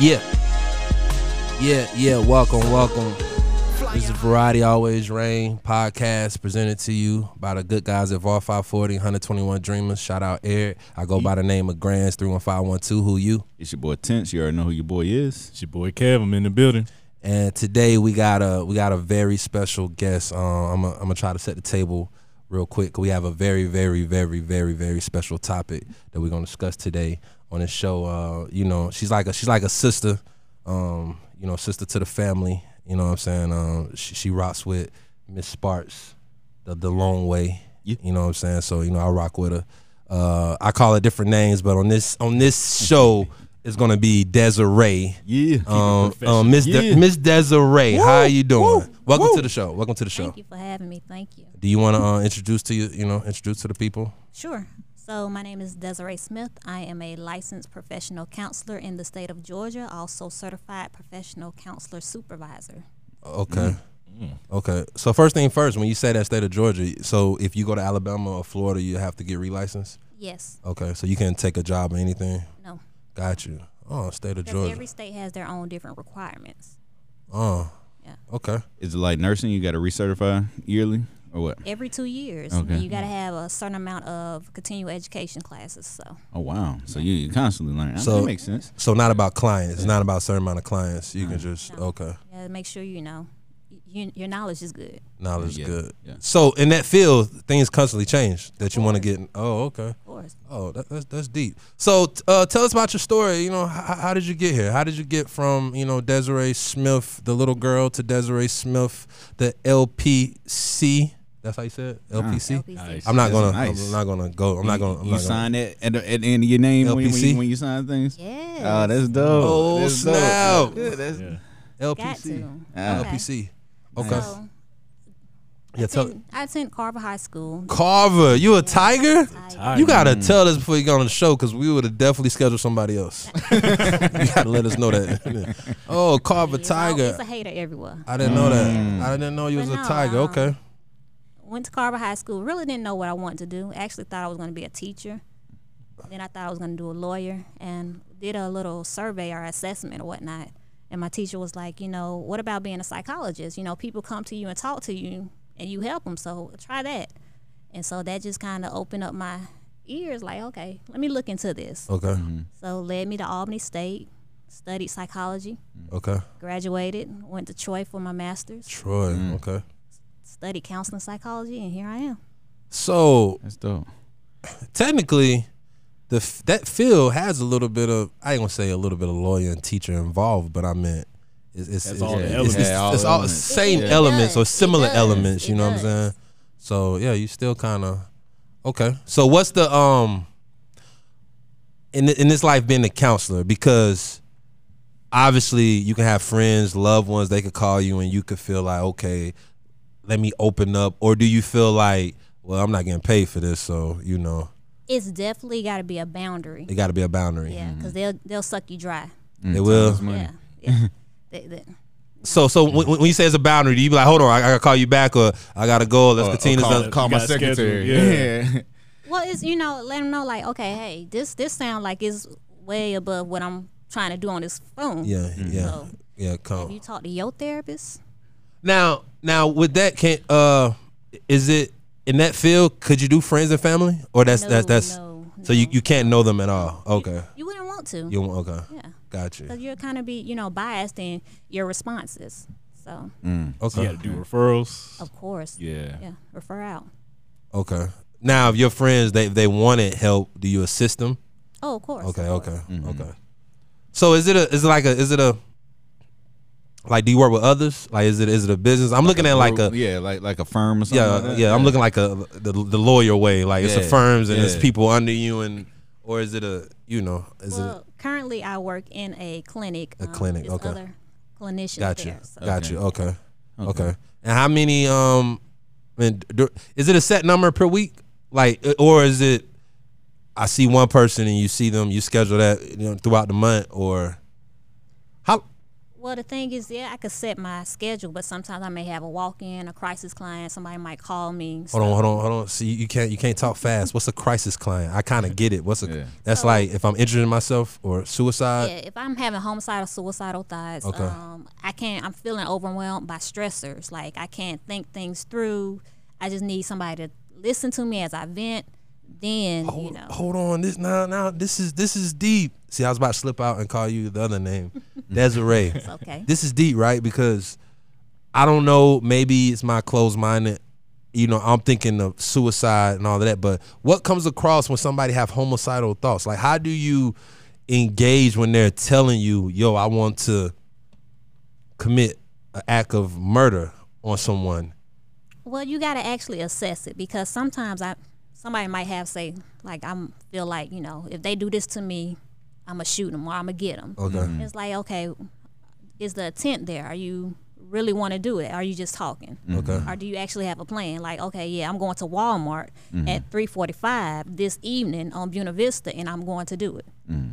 Yeah. Welcome. This is Variety Always Rain podcast presented to you by the good guys at VAR 540, 121 Dreamers. Shout out Eric. I go by the name of Grants, 31512. Who you? It's your boy Tense. You already know who your boy is. It's your boy Kev. I'm in the building. And today we got a very special guest. I'm gonna try to set the table real quick. We have a very, very, very, very, very special topic that we're gonna discuss today on this show. She's like a sister. Sister to the family. You know what I'm saying? She rocks with Miss Sparks, the long way. Yeah. You know what I'm saying? So, I rock with her. I call her different names, but on this show it's gonna be Desiree. Yeah. Miss Desiree. Woo, how are you doing? Woo, welcome to the show. Thank you for having me. Thank you. Do you wanna introduce to the people? Sure. So my name is Desiree Smith. I am a licensed professional counselor in the state of Georgia, also certified professional counselor supervisor. Okay. Mm. Okay. So first thing first, when you say that state of Georgia, so if you go to Alabama or Florida, you have to get relicensed? Yes. Okay. So you can't take a job or anything? No. Got you. Oh, state of Georgia. Every state has their own different requirements. Oh. Yeah. Okay. Is it like nursing? You got to recertify yearly? Or what? Every 2 years. Okay. You got to have a certain amount of continuing education classes. So. Oh, wow. So you constantly learn. That makes sense. So not about clients. It's not about a certain amount of clients. You can just, okay. Yeah, make sure your knowledge is good. Knowledge is good. Yeah. So in that field, things constantly change that you want to get. Oh, okay. Of course. Oh, that's deep. So tell us about your story. How did you get here? How did you get from, Desiree Smith, the little girl, to Desiree Smith, the LPC? That's how you said it? LPC? Nice. I'm not gonna go. You sign it at the end of your name when you sign things? Yeah. Oh, that's dope. Oh, snap. Yeah, LPC. LPC. Okay. So, I attend Carver High School. Carver, you a tiger? You gotta tell us before you go on the show, because we would have definitely scheduled somebody else. You gotta let us know that. Oh, Carver Tiger. It's a hater everywhere. I didn't know that. I didn't know you was a tiger. Okay. Went to Carver High School. Really didn't know what I wanted to do. Actually thought I was going to be a teacher. Then I thought I was going to do a lawyer, and did a little survey or assessment or whatnot. And my teacher was like, what about being a psychologist? People come to you and talk to you, and you help them, so try that. And so that just kind of opened up my ears, like, okay, let me look into this. Okay. Mm-hmm. So led me to Albany State, studied psychology. Okay. Graduated, went to Troy for my master's. Troy, mm-hmm. Okay. Studied counseling psychology, and here I am. So that's dope. Technically, that field has a little bit of, I ain't gonna say a little bit of lawyer and teacher involved, but I meant it's all the same elements or similar elements. You know what I'm saying? So yeah, you still kind of okay. So what's the in this life being a counselor, because obviously you can have friends, loved ones, they could call you and you could feel like, okay, let me open up, or do you feel like, well, I'm not getting paid for this, so It's definitely got to be a boundary. It got to be a boundary. Yeah, because they'll suck you dry. Mm-hmm. They will. Yeah. So when you say it's a boundary, do you be like, hold on, I gotta call you back, or I gotta go? Let's continue. Call my secretary. Yeah. Well, it's let them know like, okay, hey, this sound like it's way above what I'm trying to do on this phone. Yeah, mm-hmm. Yeah, so, yeah. Call. Have you talked to your therapist? Now with that, is it in that field? Could you do friends and family, or that's no. You can't know them at all? Okay, you wouldn't want to. Okay, yeah, gotcha. So you'll kind of be biased in your responses. So okay, so you got to do referrals. Of course. Yeah. Yeah, refer out. Okay. Now, if your friends they wanted help, do you assist them? Oh, of course. Okay. Of course. Okay. Mm-hmm. Okay. So is it like do you work with others? Like is it a business? I'm looking at like a firm or something. Yeah, like that. Yeah. I'm looking like the lawyer way. Like it's firms and it's people under you, and or is it a currently I work in a clinic. A clinic, okay. Other clinicians. Gotcha. There, so. Gotcha. Okay. Okay. And how many? Is it a set number per week? Like, or is it? I see one person and you see them. You schedule that throughout the month, or how? Well, the thing is, yeah, I could set my schedule, but sometimes I may have a walk-in, a crisis client. Somebody might call me. So. Hold on. See, you can't talk fast. What's a crisis client? I kind of get it. That's so, like if I'm injuring myself or suicide. Yeah, if I'm having homicidal, suicidal thoughts, okay. I'm feeling overwhelmed by stressors. Like I can't think things through. I just need somebody to listen to me as I vent. Then hold on. This now this is deep. See, I was about to slip out and call you the other name, Desiree. It's okay. This is deep, right? Because I don't know. Maybe it's my closed-minded. I'm thinking of suicide and all of that. But what comes across when somebody have homicidal thoughts? Like, how do you engage when they're telling you, "Yo, I want to commit an act of murder on someone"? Well, you got to actually assess it, because sometimes somebody might feel like if they do this to me, I'm going to shoot them or I'm going to get them. Okay. Mm-hmm. It's like, okay, is the intent there? Are you really want to do it? Are you just talking? Okay. Or do you actually have a plan? Like, okay, yeah, I'm going to Walmart at 3:45 this evening on Buena Vista, and I'm going to do it. Mm-hmm.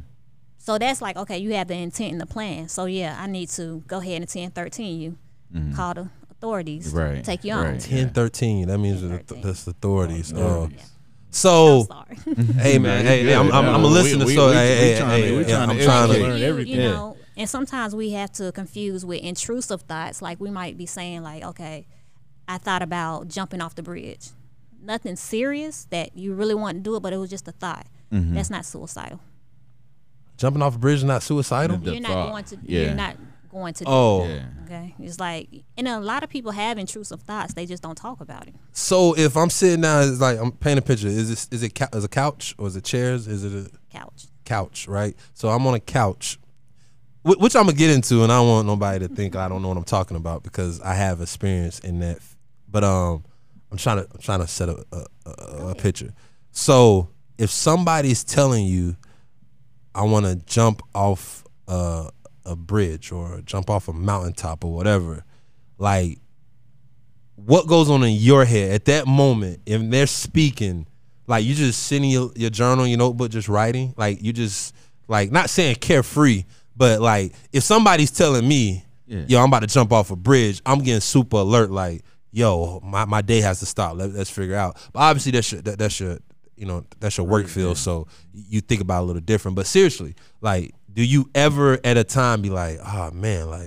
So that's like, okay, you have the intent and the plan. So, yeah, I need to go ahead and 1013 you, call the authorities, right, to take you on. 1013, that means that's the authorities. Oh. Yeah. So, hey man, hey, I'm a listener. I'm trying to learn everything. And sometimes we have to confuse with intrusive thoughts. Like we might be saying, like, okay, I thought about jumping off the bridge. Nothing serious that you really want to do it, but it was just a thought. Mm-hmm. That's not suicidal. Jumping off a bridge is not suicidal. You're not going to. Oh, yeah. Okay. It's like, and a lot of people have intrusive thoughts. They just don't talk about it. So if I'm sitting down, it's like I'm painting a picture. Is it a couch or is it chairs? Is it a couch? Couch, right? So I'm on a couch, which I'm gonna get into, and I don't want nobody to think I don't know what I'm talking about, because I have experience in that. But I'm trying to set up a picture. So if somebody's telling you, I want to jump off a bridge or jump off a mountaintop or whatever, like, what goes on in your head at that moment? If they're speaking, like, you just sitting your journal, your notebook, just writing, like, you just, like, not saying carefree, but like, if somebody's telling me, yo, I'm about to jump off a bridge, I'm getting super alert, like, yo, my day has to stop. Let's figure it out. But obviously that's your work field, so you think about it a little different. But seriously, like, do you ever at a time be like, oh man, like,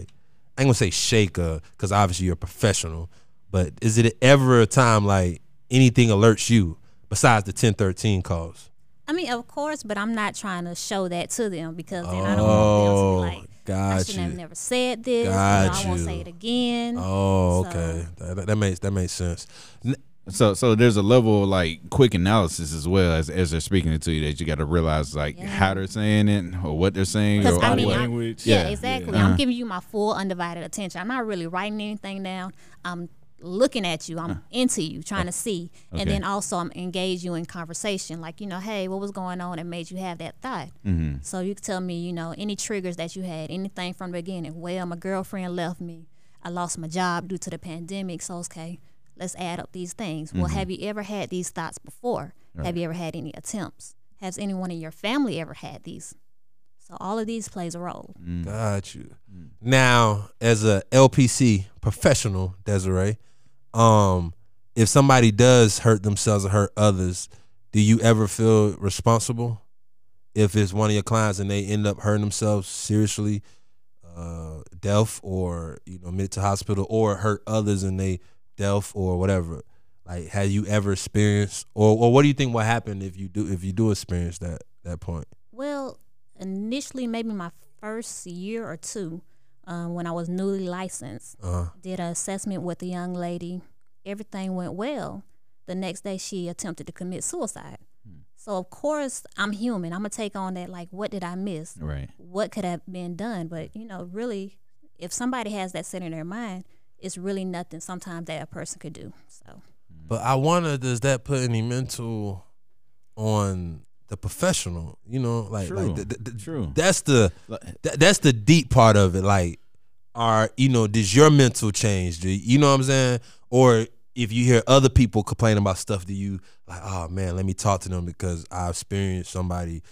I ain't gonna say shaker, because obviously you're a professional, but is it ever a time like anything alerts you besides the 1013 calls? I mean, of course, but I'm not trying to show that to them, because then I don't want them to be like, I shouldn't have never said this, I won't say it again. Oh, okay. So. That makes sense. So there's a level of like quick analysis as well as they're speaking to you, that you got to realize like how they're saying it or what they're saying or language. Yeah, exactly. I'm giving you my full undivided attention. I'm not really writing anything down. I'm looking at you. I'm into you, trying to see. Okay. And then also I'm engage you in conversation. Like, hey, what was going on that made you have that thought? Mm-hmm. So you can tell me, any triggers that you had, anything from the beginning. Well, my girlfriend left me. I lost my job due to the pandemic. So, okay. Let's add up these things. Well, have you ever had these thoughts before? Right. Have you ever had any attempts? Has anyone in your family ever had these? So all of these plays a role. Got you. Now, as a LPC professional, Desiree, if somebody does hurt themselves or hurt others, do you ever feel responsible if it's one of your clients and they end up hurting themselves seriously, deaf, or admitted to hospital, or hurt others and they self or whatever? Like, have you ever experienced, or what do you think will happen if you do experience that point? Well, initially, maybe my first year or two, when I was newly licensed, did an assessment with a young lady. Everything went well. The next day, she attempted to commit suicide. So of course, I'm human. I'm gonna take on that. Like, what did I miss? Right. What could have been done? But really, if somebody has that set in their mind, it's really nothing sometimes that a person could do. So, but I wonder, does that put any mental on the professional? True. That's the deep part of it. Like, does your mental change? You know what I'm saying? Or if you hear other people complaining about stuff, do you like, oh man, let me talk to them because I experienced somebody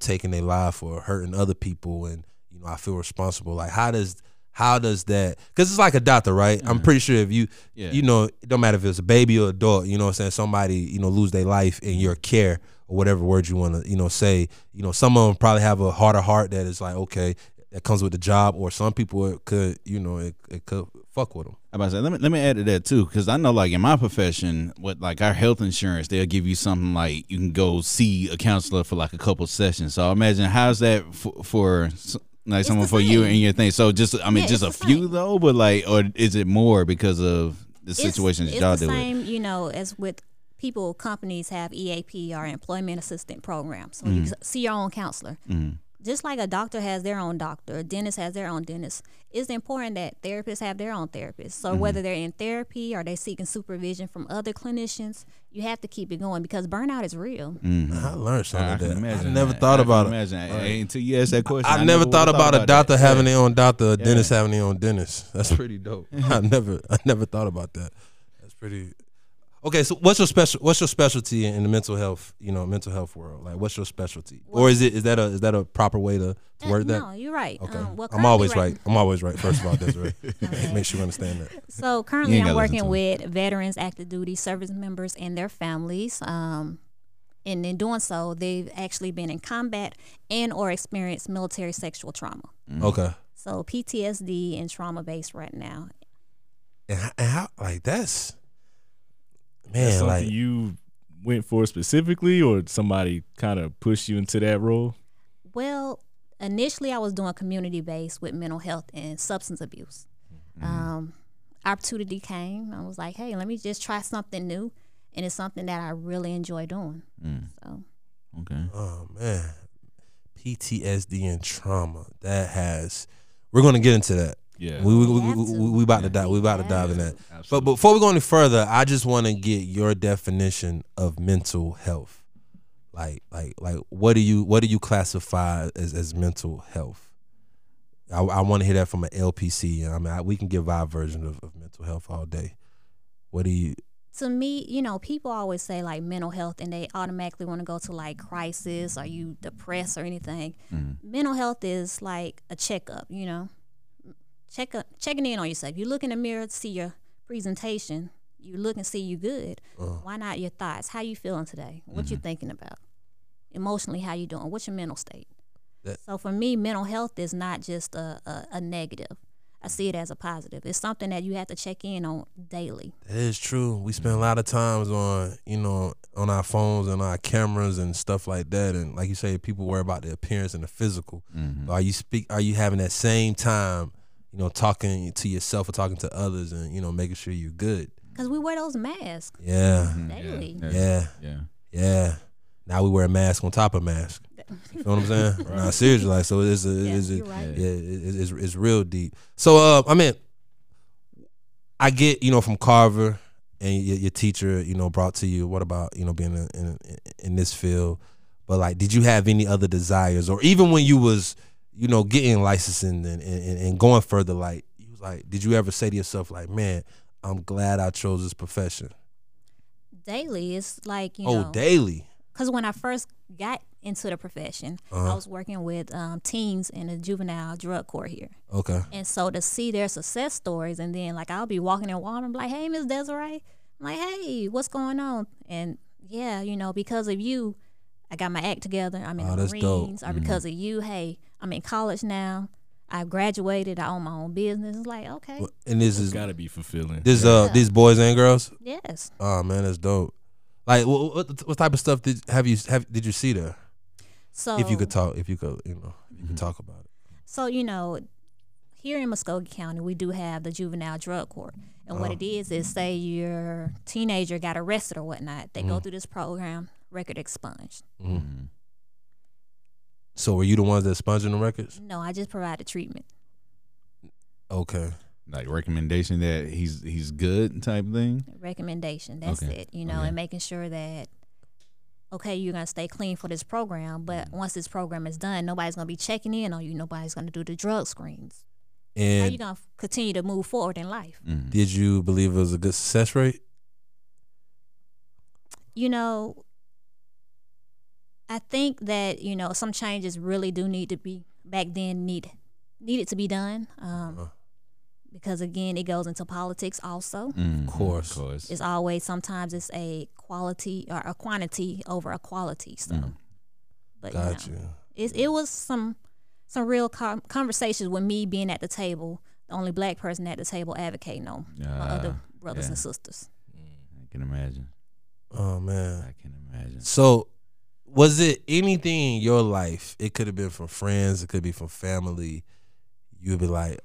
taking their life or hurting other people, and I feel responsible. Like, how does how does that, because it's like a doctor, right? Mm-hmm. I'm pretty sure if you, you know, it don't matter if it's a baby or adult, you know what I'm saying, somebody, you know, lose their life in your care or whatever word you want to, you know, say, you know, some of them probably have a harder heart that is like, okay, that comes with the job, or some people it could, you know, it could fuck with them. I'm about to say, let me add to that too, because I know like in my profession, with like our health insurance, they'll give you something like you can go see a counselor for like a couple sessions. So I imagine how's that for like someone for you and your thing? So just, I mean, just a few though, but like, or is it more because of the situation that y'all deal with? It's the same, you know, as with people, companies have EAP or employment assistant programs. So you see your own counselor. Mm-hmm. Just like a doctor has their own doctor, a dentist has their own dentist, it's important that therapists have their own therapist. So whether they're in therapy or they're seeking supervision from other clinicians, you have to keep it going because burnout is real. I learned something like that. I never thought about it. Until you asked that question. I never thought about a doctor having their own doctor, a dentist having their own dentist. That's pretty dope. I never thought about that. That's pretty. Okay, so what's your specialty in the mental health, you know, mental health world? Like, what's your specialty? Well, or is that a proper way to word that? No, you're right. Okay. Well, I'm always right. I'm always right. First of all, Desiree. Okay. Make sure you understand that. So currently I'm working with veterans, active duty service members and their families. And in doing so, they've actually been in combat and or experienced military sexual trauma. Mm-hmm. Okay. So PTSD and trauma-based right now. And how, like, that's... Man, something like, you went for specifically, or somebody kind of pushed you into that role? Well, initially I was doing community-based with mental health and substance abuse. Mm-hmm. Opportunity came. I was like, hey, let me just try something new, and it's something that I really enjoy doing. So, okay. Oh, man. PTSD and trauma. That has – we're going to get into that. Yeah, we about to dive. We about to dive in that. Absolutely. But before we go any further, I just want to get your definition of mental health. Like, what do you classify as mental health? I want to hear that from an LPC. I mean, we can give our version of mental health all day. What do you? To me, you know, people always say like mental health, and they automatically want to go to like crisis. Are you depressed or anything? Mm-hmm. Mental health is like a checkup. You know. Checking in on yourself. You look in the mirror to see your presentation. You look and see you good. Why not your thoughts? How you feeling today? What you thinking about? Emotionally, how you doing? What's your mental state? So for me, mental health is not just a negative. I see it as a positive. It's something that you have to check in on daily. That is true. We spend a lot of times on, you know, on our phones and our cameras and stuff like that. And like you say, people worry about the appearance and the physical. So are you having that same time, you know, talking to yourself or talking to others and, you know, making sure you're good? Because we wear those masks. Yeah. Daily. Yeah. Now we wear a mask on top of mask. You know what I'm saying? Right. Nah, seriously, like, so it's real deep. So, I mean, I get, you know, from Carver and your teacher, you know, brought to you, what about, you know, being in this field? But, like, did you have any other desires? Or even when you was, you know, getting licensing and going further, like, you was like, did you ever say to yourself, like, man, I'm glad I chose this profession? Daily, it's like, you know. Oh, daily. Because when I first got into the profession, I was working with teens in the juvenile drug court here. Okay. And so to see their success stories, and then, like, I'll be walking in Walmart and be like, hey, Miss Desiree. I'm like, hey, what's going on? And, yeah, you know, because of you, I got my act together. I'm in the Marines. Or because of you, hey, I'm in college now. I've graduated. I own my own business. It's like, okay. And this has got to be fulfilling. This these boys and girls. Yes. Oh man, that's dope. Like, what type of stuff did you see there? So if you could talk about it. So you know, here in Muscogee County, we do have the juvenile drug court, and what it is say your teenager got arrested or whatnot. They go through this program, record expunged. So were you the ones that sponging the records? No, I just provided treatment. Okay. Like recommendation that he's good type thing? Recommendation, that's it. You know, and making sure that, okay, you're going to stay clean for this program, but once this program is done, nobody's going to be checking in on you. Nobody's going to do the drug screens. And how are you going to continue to move forward in life? Did you believe it was a good success rate? You know, I think that, you know, some changes really do need to be needed to be done. because again, it goes into politics also. Of course. It's always, sometimes it's a quality or a quantity over a quality. So, but gotcha. You know, it was some real conversations with me being at the table, the only black person at the table advocating on my other brothers and sisters. I can imagine. Oh man, I can imagine. So, was it anything in your life? It could have been from friends, it could be from family. You'd be like,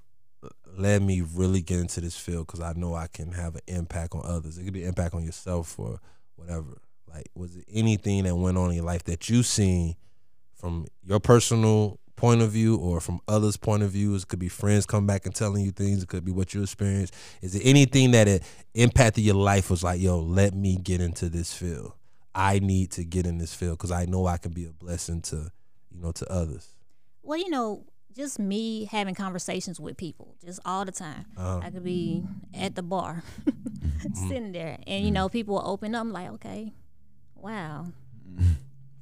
let me really get into this field because I know I can have an impact on others. It could be an impact on yourself or whatever. Like, was it anything that went on in your life that you seen from your personal point of view or from others' point of view? It could be friends coming back and telling you things. It could be what you experienced. Is it anything that it impacted your life was like, yo, let me get into this field? I need to get in this field because I know I can be a blessing to, you know, to others. Well, you know, just me having conversations with people just all the time. I could be at the bar sitting there and, you know, people will open up. I'm like, okay, wow.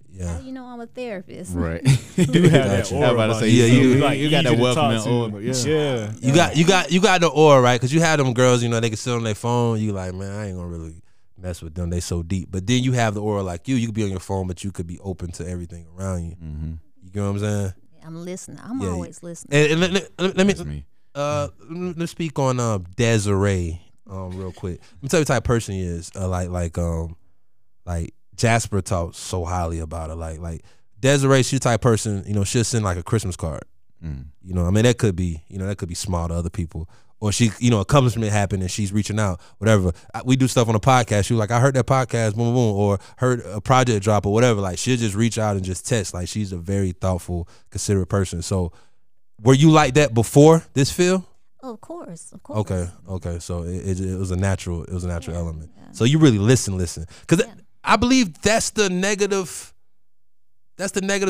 Yeah. How do you know I'm a therapist? Right. You have that aura. I was about to say, you got that welcoming aura. Yeah. You got the aura, right? Because you have them girls, you know, they can sit on their phone. You like, man, I ain't going to really mess with them, they so deep. But then you have the aura, like you could be on your phone, but you could be open to everything around you. You get what I'm saying? I'm listening. I'm always listening. And let me speak on Desiree real quick. Let me tell you what type of person he is. Like Jasper talks so highly about her. Like Desiree, she's the type of person, you know, she'll send like a Christmas card. You know, I mean, that could be small to other people. Or she, you know, accomplishment happened and she's reaching out, whatever. We do stuff on a podcast. She was like, I heard that podcast, boom, boom, or heard a project drop or whatever. Like, she'll just reach out and just text. Like, she's a very thoughtful, considerate person. So, were you like that before this field? Of course. Okay. So, it was a natural element. Yeah. So, you really listen. Because I believe that's the negative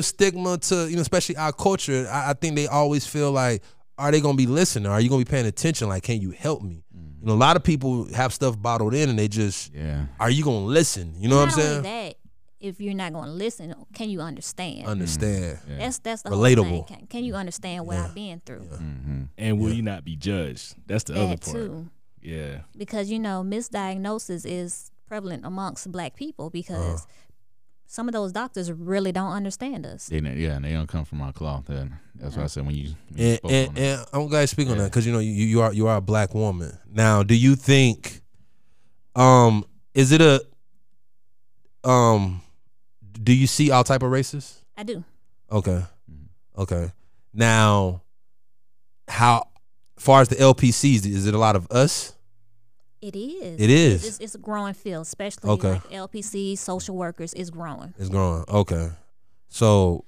stigma to, you know, especially our culture. I think they always feel like, are they going to be listening? Are you going to be paying attention? Like, can you help me? You know, a lot of people have stuff bottled in and they just, are you going to listen? You know what I'm saying? Not only that, if you're not going to listen, can you understand? Yeah. That's the relatable whole thing. Can you understand what I've been through? And will you not be judged? That's the other part. Too. Yeah. Because, you know, misdiagnosis is prevalent amongst black people because some of those doctors really don't understand us. They don't come from our cloth. That's why I said when you spoke on that. I'm glad you speak on that because, you know, you are a black woman. Now, do you think, is it a, do you see all type of races? I do. Okay. Now, how far as the LPCs, is it a lot of us? It is. It's a growing field, especially like LPC, social workers. It's growing. Okay. So,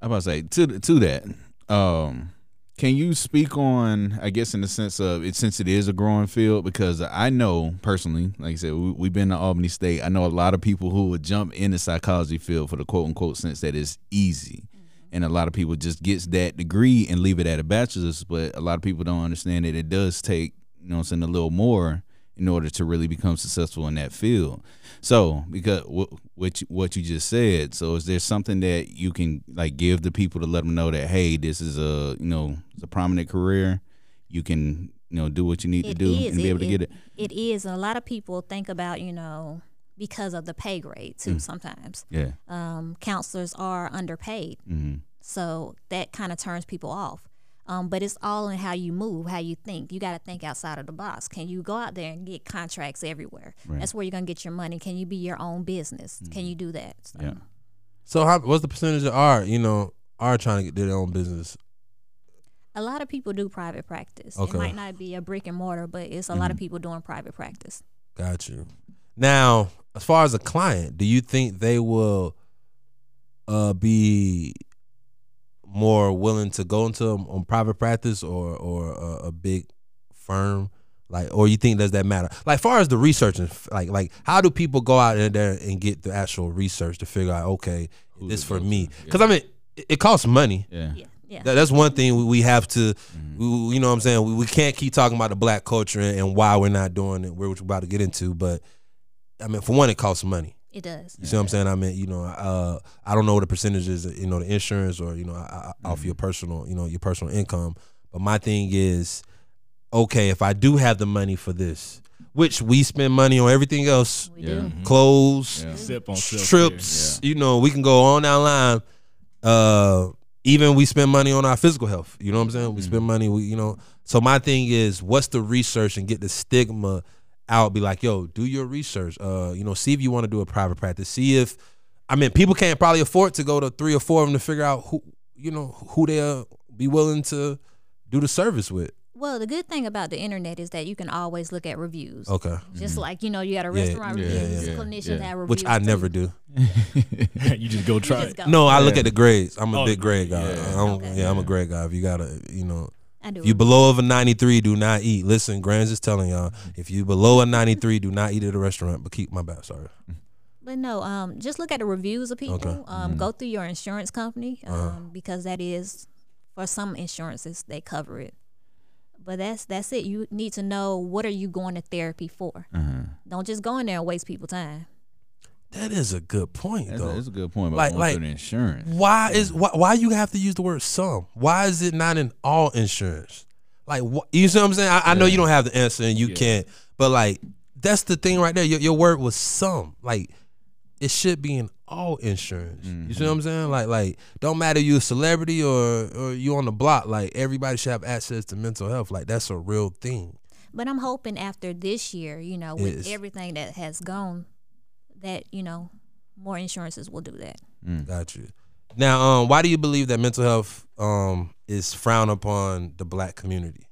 I'm about to say to that. Can you speak on, I guess, in the sense of it, since it is a growing field? Because I know personally, like I said, we've been to Albany State. I know a lot of people who would jump in the psychology field for the quote unquote sense that it's easy. And a lot of people just gets that degree and leave it at a bachelor's. But a lot of people don't understand that it does take, you know, what I'm saying, a little more in order to really become successful in that field. So, because what you just said, so is there something that you can like give the people to let them know that, hey, this is a, you know, it's a prominent career, you can, you know, do what you need to do and be able to get it? It is. And a lot of people think about, you know, because of the pay grade too sometimes. Yeah. Counselors are underpaid. So that kind of turns people off. But it's all in how you move, how you think. You got to think outside of the box. Can you go out there and get contracts everywhere? Right. That's where you're going to get your money. Can you be your own business? Can you do that? So, what's the percentage of are trying to get their own business? A lot of people do private practice. Okay. It might not be a brick and mortar, but it's a lot of people doing private practice. Got you. Now, as far as a client, do you think they will be more willing to go into on private practice or a big firm, like, or you think, does that matter? Like, far as the research, and like how do people go out in there and get the actual research to figure out, okay, this for me? Because I mean, it costs money. Yeah. That's one thing we have to, we, you know what I'm saying? We can't keep talking about the black culture and why we're not doing it, we're about to get into, but I mean, for one, it costs money. It does. You see what I'm saying? I mean, you know, I don't know what the percentage is, you know, the insurance or, you know, off your personal income. But my thing is, okay, if I do have the money for this, which we spend money on everything else, clothes, trips, you know, we can go on our line. Even we spend money on our physical health. You know what I'm saying? We spend money, you know. So my thing is, what's the research and get the stigma out? Be like, yo, do your research. You know, see if you want to do a private practice. See if, I mean, people can't probably afford to go to 3 or 4 of them to figure out who, you know, who they'll be willing to do the service with. Well, the good thing about the internet is that you can always look at reviews. Okay. Just like, you know, you got a restaurant reviews, clinicians have reviews. Which I never do. You just go try it. No, I look at the grades. I'm a big grade guy. I'm a grade guy. If you got a, you know, if you below of a 93, do not eat. Listen, Grams is telling y'all, if you below a 93, do not eat at a restaurant, but keep my bad. Sorry. But no, just look at the reviews of people. Okay. Go through your insurance company because that is, for some insurances, they cover it. But that's it. You need to know, what are you going to therapy for? Don't just go in there and waste people's time. That is a good point, though. That's a good point about going through the insurance. Why you have to use the word some? Why is it not in all insurance? Like, you see what I'm saying? I know you don't have the answer and you can't, but like, that's the thing right there. Your word was some. Like, it should be in all insurance. You see what I'm saying? Like don't matter you a celebrity or you on the block, like everybody should have access to mental health. Like, that's a real thing. But I'm hoping after this year, you know, with everything that has gone, that, you know, more insurances will do that. Gotcha. Now, why do you believe that mental health is frowned upon the black community?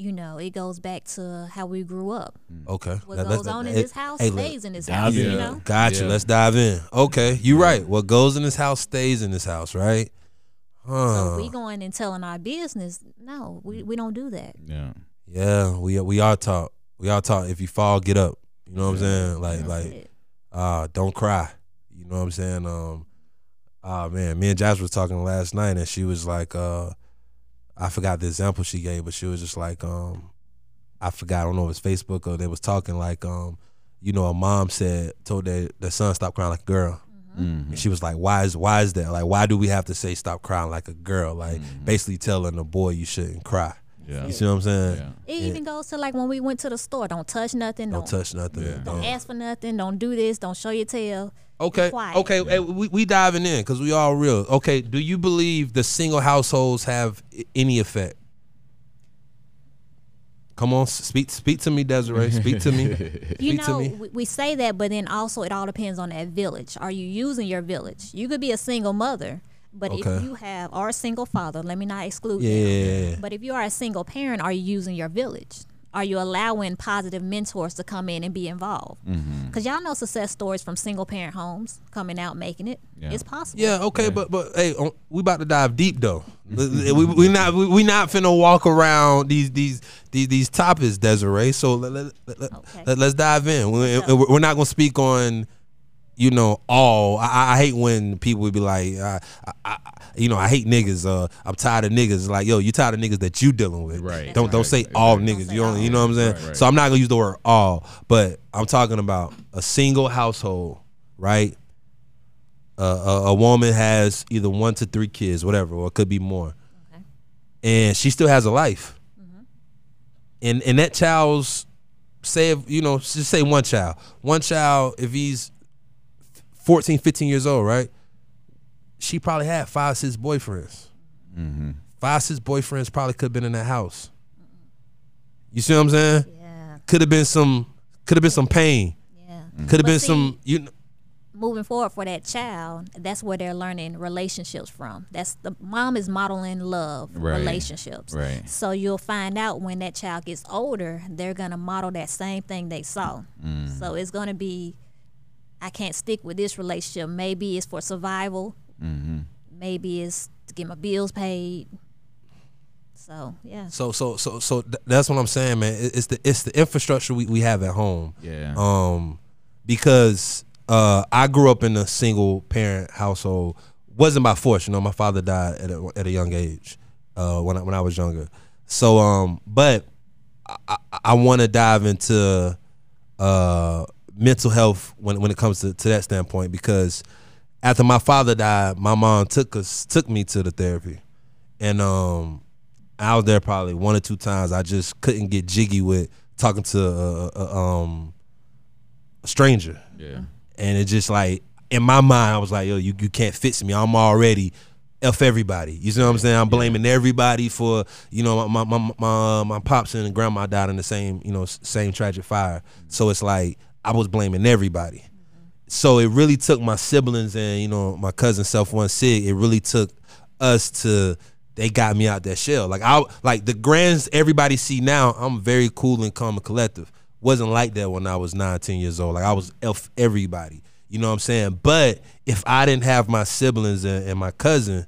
You know, it goes back to how we grew up. Okay. What goes on in this house stays in this house, you know? Gotcha. Let's dive in. Okay, you're right. What goes in this house stays in this house, right? So if we going and telling our business, no, we don't do that. Yeah. Yeah, we all taught. We all taught, if you fall, get up. You know what I'm saying? Like don't cry. You know what I'm saying? Man, me and Josh was talking last night, and she was like, I forgot the example she gave, but she was just like, I don't know if it's Facebook or they was talking like, you know, a mom told their son stop crying like a girl. And she was like, why is that? Like, why do we have to say stop crying like a girl? Like, basically telling a boy you shouldn't cry. Yeah. You see what I'm saying? Yeah. It even goes to like when we went to the store, don't touch nothing. Don't touch nothing. Yeah. Don't ask for nothing. Don't do this. Don't show your tail. Okay. Okay. Yeah. Hey, we diving in because we all real. Okay. Do you believe the single households have any effect? Come on, speak to me, Desiree. Speak to me. We say that, but then also it all depends on that village. Are you using your village? You could be a single mother, but if you are a single father, let me not exclude them. But if you are a single parent, are you using your village? Are you allowing positive mentors to come in and be involved? Because y'all know success stories from single parent homes coming out, making it. Yeah. It's possible. Yeah, okay, yeah. But hey, we about to dive deep though. we not finna walk around these topics, Desiree. So let's dive in. We're not gonna speak on, you know, I hate when people would be like, you know, I hate niggas. I'm tired of niggas. Like, yo, you tired of niggas that you dealing with. Right. Don't say all niggas. You know what I'm saying? Right. So I'm not gonna use the word all, but I'm talking about a single household, right? A woman has either 1 to 3 kids, whatever, or it could be more, and she still has a life. And that child's, say, you know, just say one child, if he's 14, 15 years old, right? She probably had 5, 6 boyfriends. 5, 6 boyfriends probably could have been in that house. You see what I'm saying? Yeah. Could have been some pain. Yeah. Could have been some, you know. Moving forward for that child, that's where they're learning relationships from. That's the mom is modeling love, relationships. Right. So you'll find out when that child gets older, they're gonna model that same thing they saw. So it's gonna be, I can't stick with this relationship. Maybe it's for survival. Maybe it's to get my bills paid. So yeah. So that's what I'm saying, man. It's the infrastructure we have at home. Yeah. Because I grew up in a single parent household. Wasn't by force, you know. My father died at a young age. When I was younger. So but I want to dive into mental health when it comes to that standpoint, because after my father died, my mom took me to the therapy, and I was there probably one or two times. I just couldn't get jiggy with talking to a stranger. Yeah. And it's just like, in my mind, I was like, yo, you can't fix me. I'm already F everybody. You see what I'm saying? I'm blaming everybody for, you know, my pops and grandma died in the same, you know, same tragic fire. So it's like, I was blaming everybody. So it really took my siblings and, you know, my cousin Self One Sig, it really took us to, they got me out that shell. Like the grands everybody see now, I'm very cool and calm and collective. Wasn't like that when I was 9, 10 years old. Like I was F everybody. You know what I'm saying? But if I didn't have my siblings and my cousin,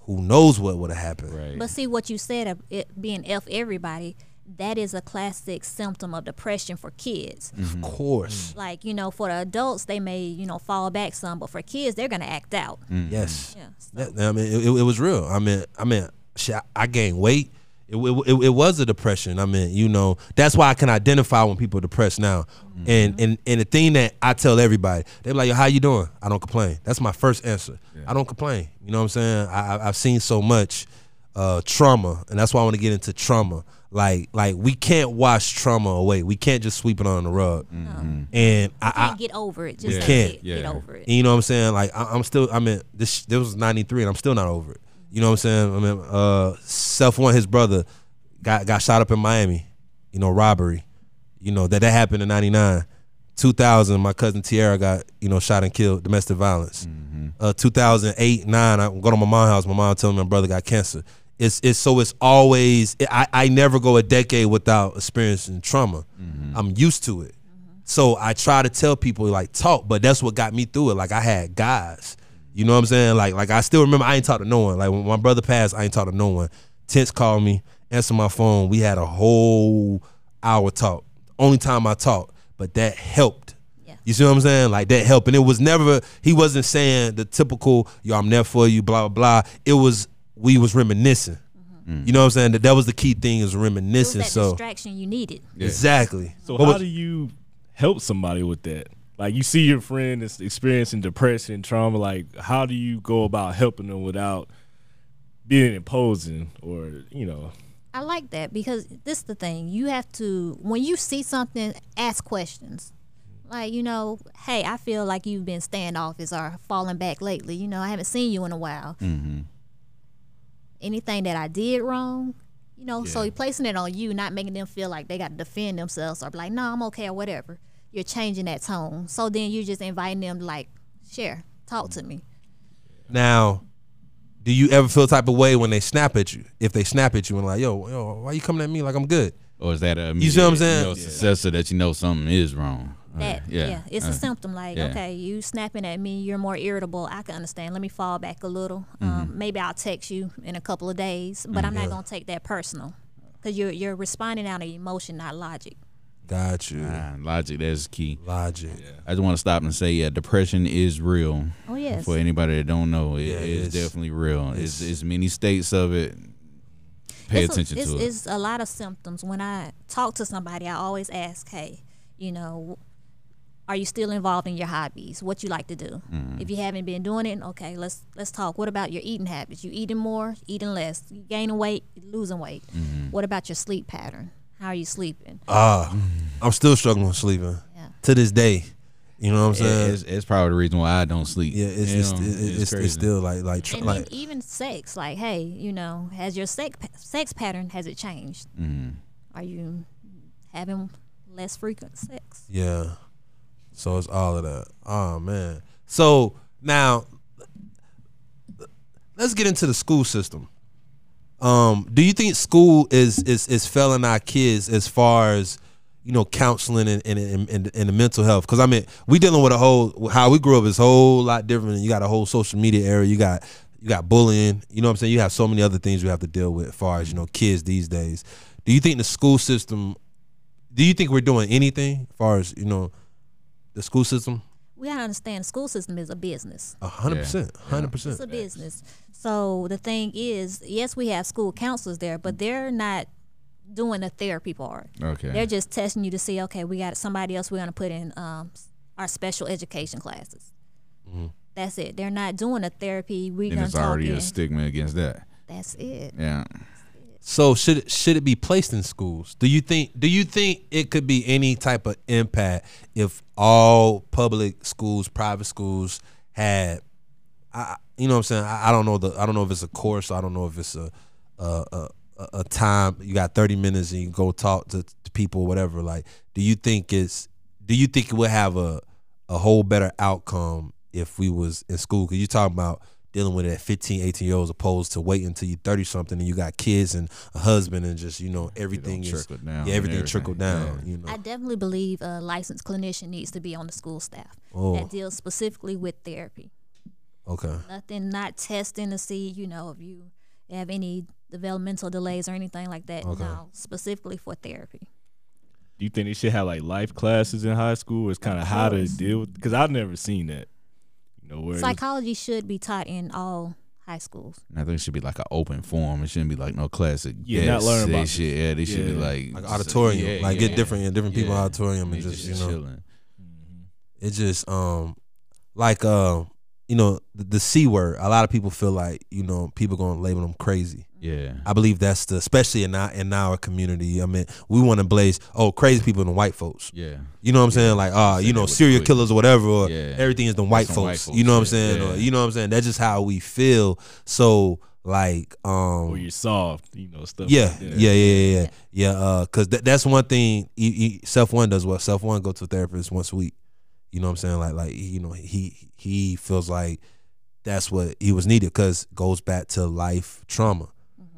who knows what would have happened. Right. But see what you said of it being F everybody, that is a classic symptom of depression for kids. Mm-hmm. Of course. Like, you know, for the adults, they may, you know, fall back some, but for kids, they're going to act out. Mm-hmm. Yes. Yeah, so. I mean, it was real. I mean, shit, I gained weight. It was a depression. I mean, you know, that's why I can identify when people are depressed now. Mm-hmm. And the thing that I tell everybody, they're like, yo, how you doing? I don't complain. That's my first answer. Yeah. I don't complain. You know what I'm saying? I've seen so much trauma, and that's why I want to get into trauma. Like we can't wash trauma away. We can't just sweep it on the rug. Mm-hmm. And I can't get over it. Just get over it. And you know what I'm saying? Like this was 93 and I'm still not over it. You know what I'm saying? I mean, Self One, his brother, got shot up in Miami, you know, robbery. You know, that happened in 99. 2000, my cousin Tiara got, you know, shot and killed, domestic violence. Mm-hmm. 2008, 9, I go to my mom's house. My mom told me my brother got cancer. It's always, I never go a decade without experiencing trauma. Mm-hmm. I'm used to it. Mm-hmm. So I try to tell people, like, talk, but that's what got me through it. Like, I had guys. You know what I'm saying? Like I still remember I ain't talked to no one. Like when my brother passed, I ain't talked to no one. Tense called me, answered my phone. We had a whole hour talk. Only time I talked, but that helped. Yeah. You see what I'm saying? Like that helped. And it was never, he wasn't saying the typical, yo, I'm there for you, blah, blah, blah. It was, we was reminiscing. Mm-hmm. You know what I'm saying? That was the key thing is reminiscing. It was that distraction you needed. Yeah. Exactly. So but how do you help somebody with that? Like you see your friend is experiencing depression, trauma, like how do you go about helping them without being imposing or, you know? I like that because this is the thing. You have to, when you see something, ask questions. Like, you know, hey, I feel like you've been standoffish or falling back lately. You know, I haven't seen you in a while. Mm-hmm. Anything that I did wrong, you know, so you're placing it on you, not making them feel like they got to defend themselves or be like, no, I'm okay or whatever. You're changing that tone. So then you're just inviting them to like, share, talk to me. Now, do you ever feel type of way when they snap at you? If they snap at you and like, yo, why you coming at me like I'm good? Or is that a you see what I'm saying? Successor that you know something is wrong. It's a symptom like, okay, you snapping at me, you're more irritable. I can understand. Let me fall back a little. Maybe I'll text you in a couple of days, but I'm not going to take that personal because you're responding out of emotion, not logic. Got you. Logic, that's key. Logic. Yeah. I just want to stop and say, depression is real. Oh, yes. For anybody that don't know, it's definitely real. It's many states of it. Pay attention to it. It's a lot of symptoms. When I talk to somebody, I always ask, hey, you know, are you still involved in your hobbies? What you like to do? Mm-hmm. If you haven't been doing it, okay, let's talk. What about your eating habits? You eating more, eating less? You gaining weight, losing weight? Mm-hmm. What about your sleep pattern? How are you sleeping? I'm still struggling with sleeping to this day. You know what I'm saying? It's probably the reason why I don't sleep. Yeah, it's still like even sex. Like, hey, you know, has your sex pattern has it changed? Mm-hmm. Are you having less frequent sex? Yeah. So it's all of that. Oh man. So now let's get into the school system. Do you think school is failing our kids as far as, you know, counseling and the mental health? Because I mean, we dealing with a whole, how we grew up is a whole lot different. And you got a whole social media era. You got bullying. You know what I'm saying? You have so many other things we have to deal with as far as, you know, kids these days. Do you think the school system? Do you think we're doing anything as far as, you know, the school system? We gotta understand the school system is a business. 100%, 100%. It's a business. So the thing is, yes, we have school counselors there, but they're not doing the therapy part. Okay. They're just testing you to see, okay, we got somebody else we're gonna put in our special education classes. Mm-hmm. That's it. They're not doing the therapy. There's already a stigma against that. That's it. Yeah. So should it be placed in schools? Do you think it could be any type of impact if all public schools, private schools had, you know what I'm saying? I don't know if it's a course. I don't know if it's a time. You got 30 minutes and you go talk to people, whatever. Like, do you think it would have a whole better outcome if we was in school? Because you're talking about dealing with it at 15, 18 year olds, opposed to waiting until you 30 something and you got kids and a husband and just, you know, everything is trickled down. Yeah, everything trickled down. Yeah. You know, I definitely believe a licensed clinician needs to be on the school staff that deals specifically with therapy. Okay. Nothing, not testing to see, you know, if you have any developmental delays or anything like that. Okay. No, specifically for therapy. Do you think they should have like life classes in high school? It's kind of how to deal with, because I've never seen that. No, psychology should be taught in all high schools. I think it should be like an open forum. It shouldn't be like no classic. Yeah, not learning about shit. Yeah, they should be like auditorium. Yeah, like get different people auditorium and just you know, chilling. It just you know, the C word. A lot of people feel like, you know, people gonna label them crazy. Yeah, I believe that's especially in our community. I mean, we want to blaze crazy people and the white folks. Yeah, you know what I'm saying? Like you know, serial killers or whatever. Or everything is the white folks. You know what I'm saying? Yeah. Or, you know what I'm saying? That's just how we feel. So like, or you're soft. You know, stuff. Yeah, like that. Because that's one thing. Self One does well. Self One go to a therapist once a week. You know what I'm saying? Like you know, he feels like that's what he was needed, because goes back to life trauma.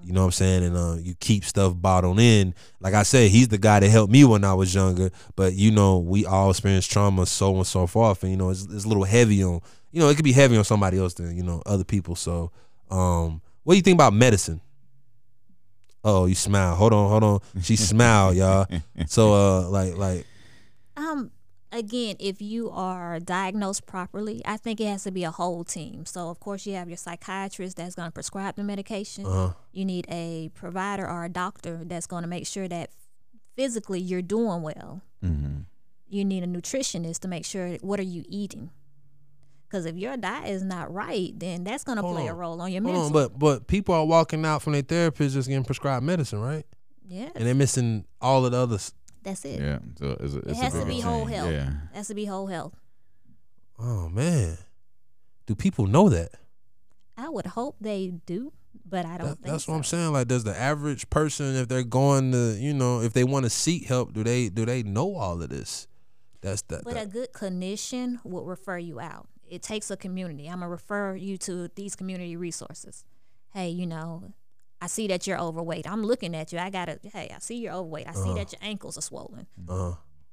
You know what I'm saying? And you keep stuff bottled in. Like I said, he's the guy that helped me when I was younger. But, you know, we all experience trauma so and so forth. And, you know, it's a little heavy on, you know, it could be heavy on somebody else than, you know, other people. So what do you think about medicine? Oh, you smile. Hold on. She smiled, y'all. So, again, if you are diagnosed properly, I think it has to be a whole team. So, of course, you have your psychiatrist that's going to prescribe the medication. Uh-huh. You need a provider or a doctor that's going to make sure that physically you're doing well. Mm-hmm. You need a nutritionist to make sure what are you eating. Because if your diet is not right, then that's going to play a role on your medicine. But people are walking out from their therapist just getting prescribed medicine, right? Yeah. And they're missing all of the other. That's it. Yeah, so it has to be whole health. Yeah. It has to be whole health. Oh, man. Do people know that? I would hope they do, but I don't think so. That's what I'm saying. Like, does the average person, if they're going to, you know, if they want to seek help, do they know all of this? But a good clinician will refer you out. It takes a community. I'm going to refer you to these community resources. Hey, you know, I see that you're overweight. I'm looking at you. I see you're overweight. I see that your ankles are swollen.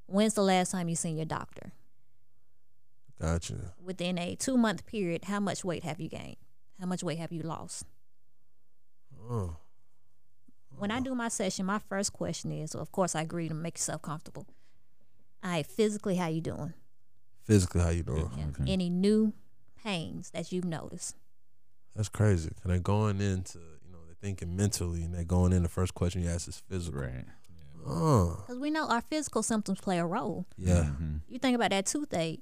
When's the last time you seen your doctor? Gotcha. Within a 2-month period, how much weight have you gained? How much weight have you lost? When I do my session, my first question is, of course, I agree to make yourself comfortable. All right, physically, how you doing? Yeah. Okay. Any new pains that you've noticed? That's crazy. Can I go into... thinking mentally, and they're going in, the first question you ask is physical. Right. Because we know our physical symptoms play a role. Yeah. Mm-hmm. You think about that toothache.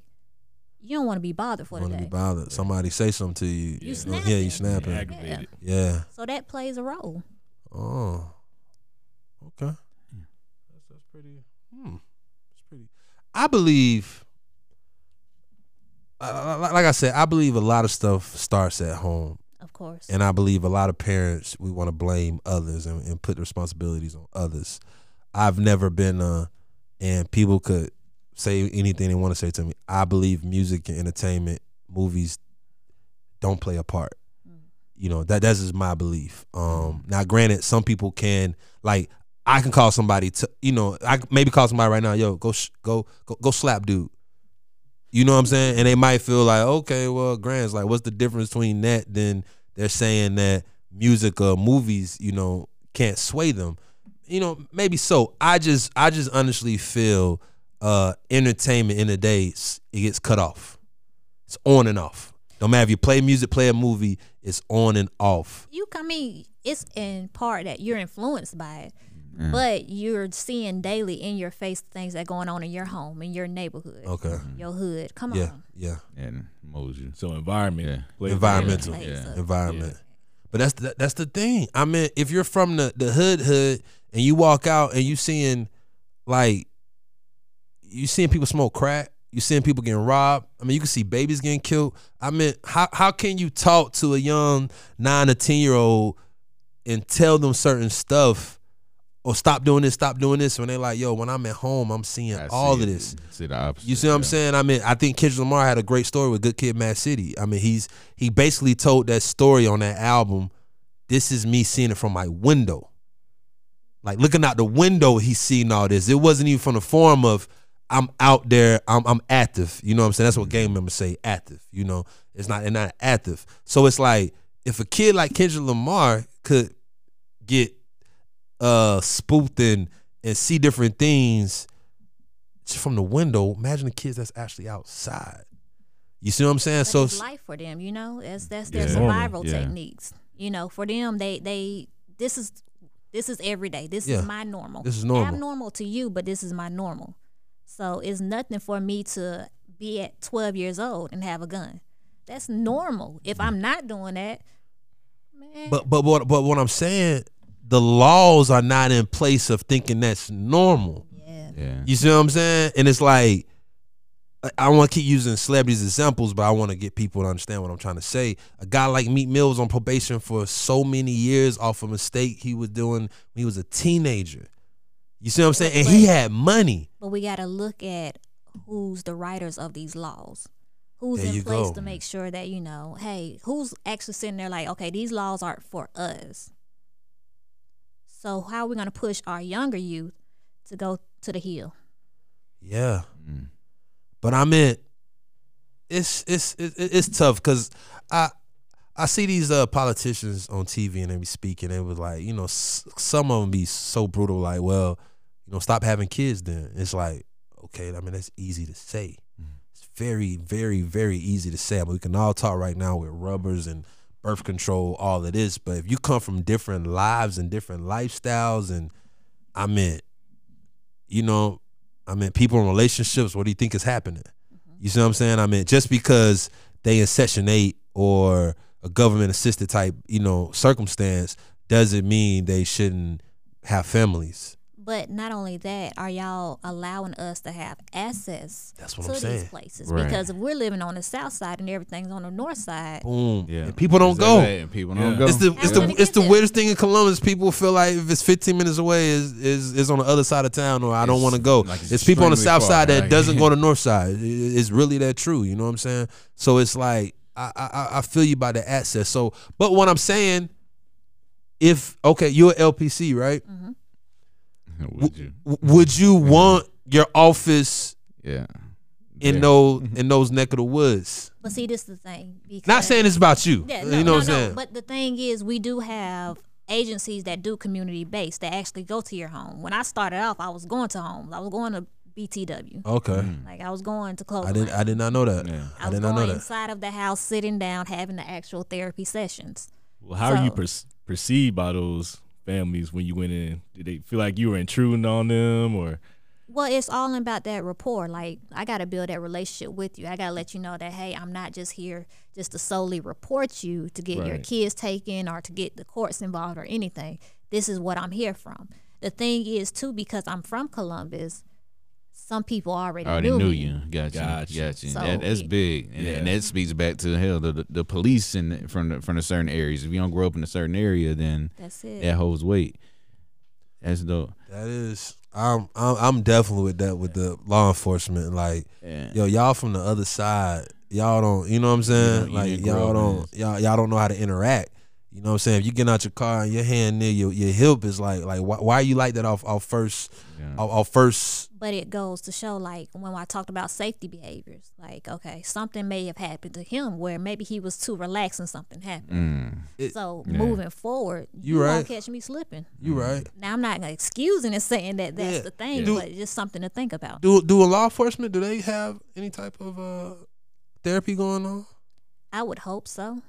You don't want to be bothered for the day. Somebody say something to you. You snapping. Yeah, you snapping. Aggravated. Yeah. So that plays a role. Oh. Okay. That's pretty. That's pretty. I believe. Like I said, I believe a lot of stuff starts at home. Of course. And I believe a lot of parents, we want to blame others and put the responsibilities on others. I've never been, and people could say anything they want to say to me. I believe music and entertainment, movies, don't play a part. You know, that's just my belief. Now, granted, some people can, like, I can call somebody to, you know, I maybe call somebody right now, yo, go slap dude. You know what I'm saying? And they might feel like, okay, well, Grant's like, what's the difference between that than they're saying that music or movies, you know, can't sway them? You know, maybe so. I just honestly feel entertainment in the day, it gets cut off. It's on and off. No matter if you play music, play a movie, it's on and off. It's in part that you're influenced by it. Mm. But you're seeing daily in your face things that are going on in your home, in your neighborhood, your hood. Come on. Yeah. And motion. So environment. Yeah. Environmental. Yeah. Environment. Yeah. But that's the thing. I mean, if you're from the hood and you walk out and you seeing people smoke crack, you seeing people getting robbed. I mean, you can see babies getting killed. I mean, how can you talk to a young 9 or 10 year old and tell them certain stuff or stop doing this when they're like, yo, when I'm at home, I'm seeing all of this. See the opposite, you see what I'm saying? I mean, I think Kendrick Lamar had a great story with Good Kid, Mad City. I mean, he basically told that story on that album. This is me seeing it from my window. Like, looking out the window, he's seeing all this. It wasn't even from the form of I'm out there, I'm active. You know what I'm saying? That's what gang members say, active. You know, it's not active. So it's like, if a kid like Kendrick Lamar could get spooked and see different things from the window, imagine the kids that's actually outside. You see what I'm saying? So it's life for them, you know, that's their survival techniques. You know, for them, they this is every day. This is my normal. This is normal. Abnormal to you, but this is my normal. So it's nothing for me to be at 12 years old and have a gun. That's normal. If I'm not doing that, man. But what I'm saying, the laws are not in place of thinking that's normal. Yeah. You see what I'm saying? And it's like, I want to keep using celebrities examples, but I want to get people to understand what I'm trying to say. A guy like Meek Mill was on probation for so many years off a mistake he was doing when he was a teenager. You see what I'm saying? And he had money. But we got to look at who's the writers of these laws. Who's in place to make sure that, you know, hey, who's actually sitting there like, okay, these laws aren't for us. So how are we going to push our younger youth to go to the hill? Yeah. Mm. But I mean, it's tough because I see these politicians on TV and they be speaking. They was like, you know, some of them be so brutal, like, well, you know, stop having kids then. It's like, okay, I mean, that's easy to say. Very, very, very easy to say. I mean, we can all talk right now with rubbers and birth control, all of this. But if you come from different lives and different lifestyles, and I mean, people in relationships, what do you think is happening? Mm-hmm. You see what I'm saying? I mean, just because they in Section 8 or a government assisted type, you know, circumstance doesn't mean they shouldn't have families. But not only that, are y'all allowing us to have access to these places? Right. Because if we're living on the south side and everything's on the north side, boom, yeah, and people don't go. And people don't go. It's the weirdest thing in Columbus. People feel like if it's 15 minutes away, is on the other side of town, or I don't want to go. Like it's people on the south side that doesn't go to the north side. It's really that true. You know what I'm saying? So it's like I feel you by the access. So, but what I'm saying, you're LPC, right? Mm-hmm. Would you want your office in those neck of the woods? But see, this is the thing. Not saying it's about you. Yeah, no, you know what I'm saying? No, but the thing is, we do have agencies that do community-based that actually go to your home. When I started off, I was going to homes. I was going to BTW. Okay. Mm. Like, I was going to close. I did not know that. Yeah. I was going inside of the house, sitting down, having the actual therapy sessions. Well, how are you perceived by those families when you went in? Did they feel like you were intruding on them? Or well, it's all about that rapport. Like, I gotta build that relationship with you. I gotta let you know that, hey, I'm not just here just to solely report you to get your kids taken or to get the courts involved or anything. This is what I'm here from. The thing is too, because I'm from Columbus, some people already knew you. Gotcha. So, that's big, and that speaks back to the police from the certain areas. If you don't grow up in a certain area, then that's it. That holds weight. That's dope. That is. I'm definitely with that with the law enforcement. Like, yo, y'all from the other side. Y'all don't. You know what I'm saying? Y'all don't know how to interact. You know what I'm saying? If you get out your car and your hand near your hip is like why are you like that off first? But it goes to show, like, when I talked about safety behaviors, like, okay, something may have happened to him where maybe he was too relaxed and something happened. So moving forward, you won't catch me slipping. You right. Now, I'm not excusing and saying that that's the thing, but it's just something to think about. Do a law enforcement, do they have any type of therapy going on? I would hope so.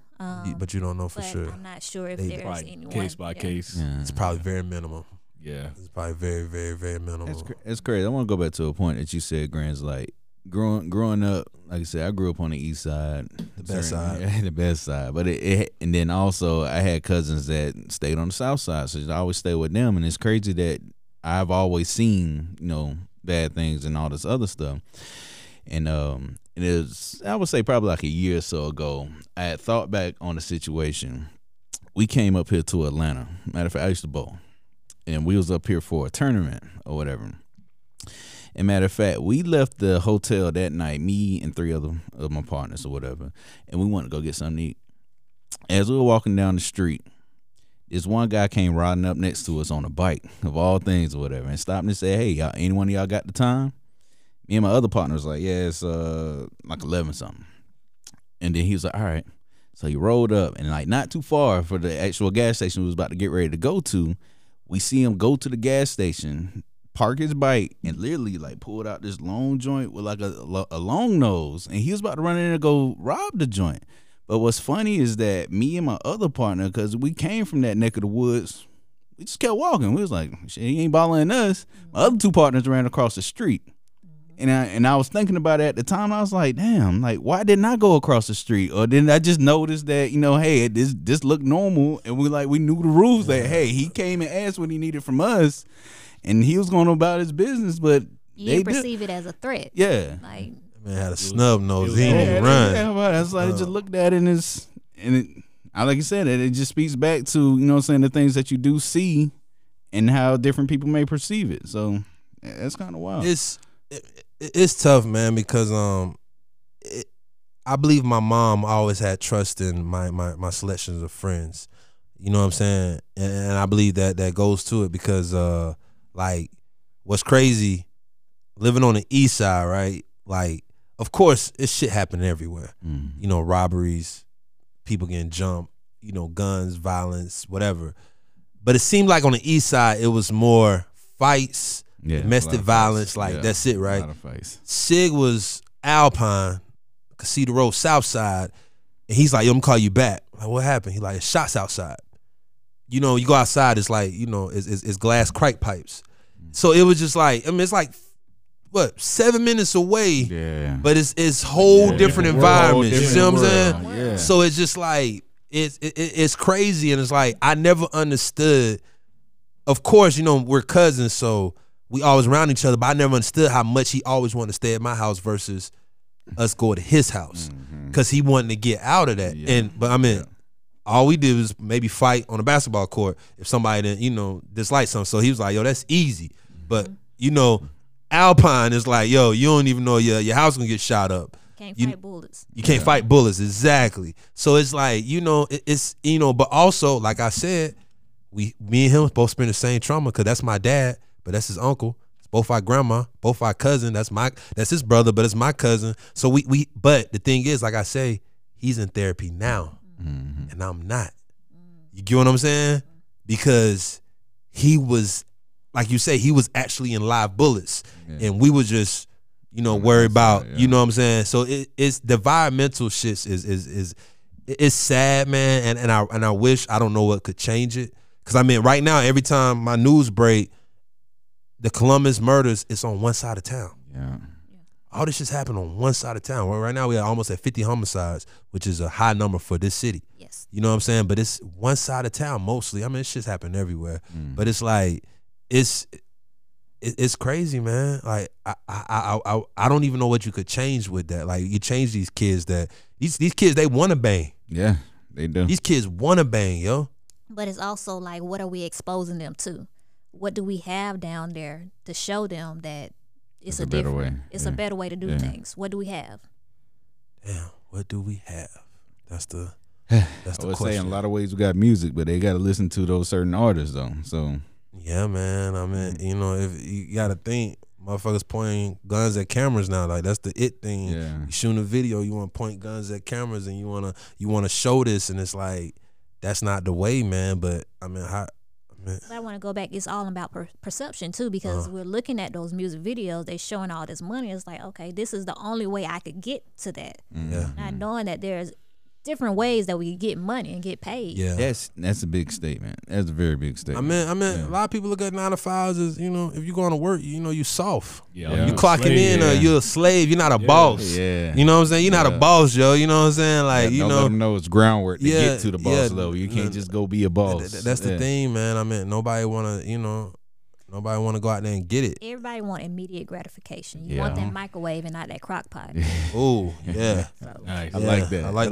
But you don't know for sure. I'm not sure if there's anyone. Case by case. Yeah. It's probably very minimal. Yeah. It's probably very, very, very minimal. It's crazy. I want to go back to a point that you said, Grant's, like, growing up, like I said, I grew up on the east side. The best side. The best side. But and then also I had cousins that stayed on the south side, so I always stayed with them. And it's crazy that I've always seen, you know, bad things and all this other stuff. And it was, I would say probably like a year or so ago, I had thought back on the situation. We came up here to Atlanta. Matter of fact, I used to bowl. And we was up here for a tournament or whatever. And matter of fact, we left the hotel that night, me and three other of my partners or whatever, and we wanted to go get something to eat. As we were walking down the street, this one guy came riding up next to us on a bike, of all things or whatever, and stopped and said, hey, y'all, any one of y'all got the time? Me and my other partner was like, yeah, it's like 11 something. And then he was like, all right. So he rolled up, and like not too far for the actual gas station we was about to get ready to go to, we see him go to the gas station, park his bike, and literally like pulled out this long joint with like a long nose, and he was about to run in and go rob the joint. But what's funny is that me and my other partner, because we came from that neck of the woods, we just kept walking. We was like, shit, he ain't bothering us. My other two partners ran across the street. And I was thinking about it at the time. I was like, damn, like, why didn't I go across the street? Or didn't I just notice that, you know, hey, this looked normal, and we knew the rules that, hey, he came and asked what he needed from us, and he was going about his business, but you didn't perceive it as a threat. Yeah. Like, man had a snub nose. He didn't run. Yeah, I was like, I just looked at it, like you said, it just speaks back to, you know what I'm saying, the things that you do see and how different people may perceive it. So that's kind of wild. It's tough, man, because I believe my mom always had trust in my selections of friends. You know what I'm saying? And I believe that goes to it because, like, what's crazy, living on the east side, right? Like, of course, it's shit happening everywhere. Mm. You know, robberies, people getting jumped, you know, guns, violence, whatever. But it seemed like on the east side, it was more fights. Yeah, domestic violence, like, yeah, that's it, right? Sig was Alpine, Cedar Road, Southside, and he's like, yo, I'm gonna call you back. Like, what happened? He like, shots outside. You know, you go outside, it's like, you know, it's glass crack pipes. So it was just like, I mean, it's like, what, 7 minutes away, yeah, but it's whole different environment. You see what I'm saying? Yeah. So it's just like, it's crazy, and it's like, I never understood. Of course, you know, we're cousins, so we always around each other, but I never understood how much he always wanted to stay at my house versus us going to his house, because he wanted to get out of that. Yeah. And but I mean, all we did was maybe fight on a basketball court if somebody didn't, you know, dislike something. So he was like, yo, that's easy. But, you know, Alpine is like, yo, you don't even know your house gonna get shot up. Can't fight bullets. You can't fight bullets, exactly. So it's like, you know, it's, you know, but also, like I said, me and him both spent the same trauma, because that's my dad, but that's his uncle. It's both our grandma, both our cousin. That's his brother, but it's my cousin. So we but the thing is, like I say, he's in therapy now, and I'm not. You get what I'm saying? Because he was, like you say, he was actually in live bullets, and we were just, you know, worried about, you know what I'm saying? So it's the environmental shits is it's sad, man, and I wish, I don't know what could change it, because I mean, right now, every time my news break, the Columbus murders, it's on one side of town. Yeah. All this just happened on one side of town. Well, right now we are almost at 50 homicides, which is a high number for this city. Yes. You know what I'm saying? But it's one side of town mostly. I mean, this shit's happening everywhere. But it's like, it's crazy, man. Like, I don't even know what you could change with that. Like, you change these kids that, these kids, they want to bang. Yeah, they do. These kids want to bang, yo. But it's also like, what are we exposing them to? What do we have down there to show them that it's a better way? It's a better way to do things. What do we have? Damn, what do we have? That's the question. I would say in a lot of ways we got music, but they got to listen to those certain artists though. So yeah, man. I mean, you know, if you got to think, motherfuckers pointing guns at cameras now. Like, that's the it thing. Yeah. You shooting a video, you want to point guns at cameras, and you want to show this, and it's like, that's not the way, man. But I mean, I want to go back. It's all about perception too, because we're looking at those music videos. They showing all this money. It's like, okay, this is the only way I could get to that. Not knowing that there's different ways that we can get money and get paid. Yeah, that's a big statement. That's a very big statement. I mean, yeah. A lot of people look at 9 to 5s as, you know, if you're going to work, you know, you soft. Yeah. You clocking in, or you're a slave. You're not a boss. Yeah, you know what I'm saying. You're not a boss, yo. You know what I'm saying. Like, you know, let them know it's groundwork to get to the boss level. You can't just go be a boss. That's the thing, man. I mean, nobody wanna, you know. Nobody want to go out there and get it. Everybody want immediate gratification. You want that microwave and not that crock pot. Ooh, yeah. Nice. I like that. I like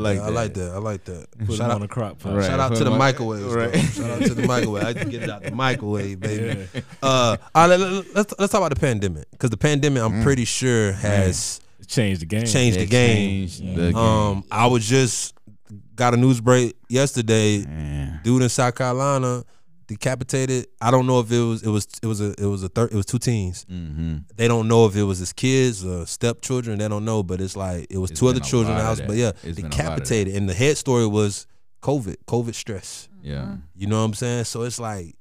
that. Put shout out on the crock pot. Right. Shout out to the microwave. Right. Shout out to the microwave. I just get it out the microwave, baby. Yeah. Let's talk about the pandemic, because the pandemic, I'm pretty sure, has changed the game. Changed the game. I was just got a news break yesterday. Man. Dude in South Carolina decapitated. I don't know if it was two teens. Mm-hmm. They don't know if it was his kids or stepchildren. They don't know, but it's like it was two other children in the house. But yeah, decapitated. And the head story was COVID stress. Yeah, you know what I'm saying. So it's like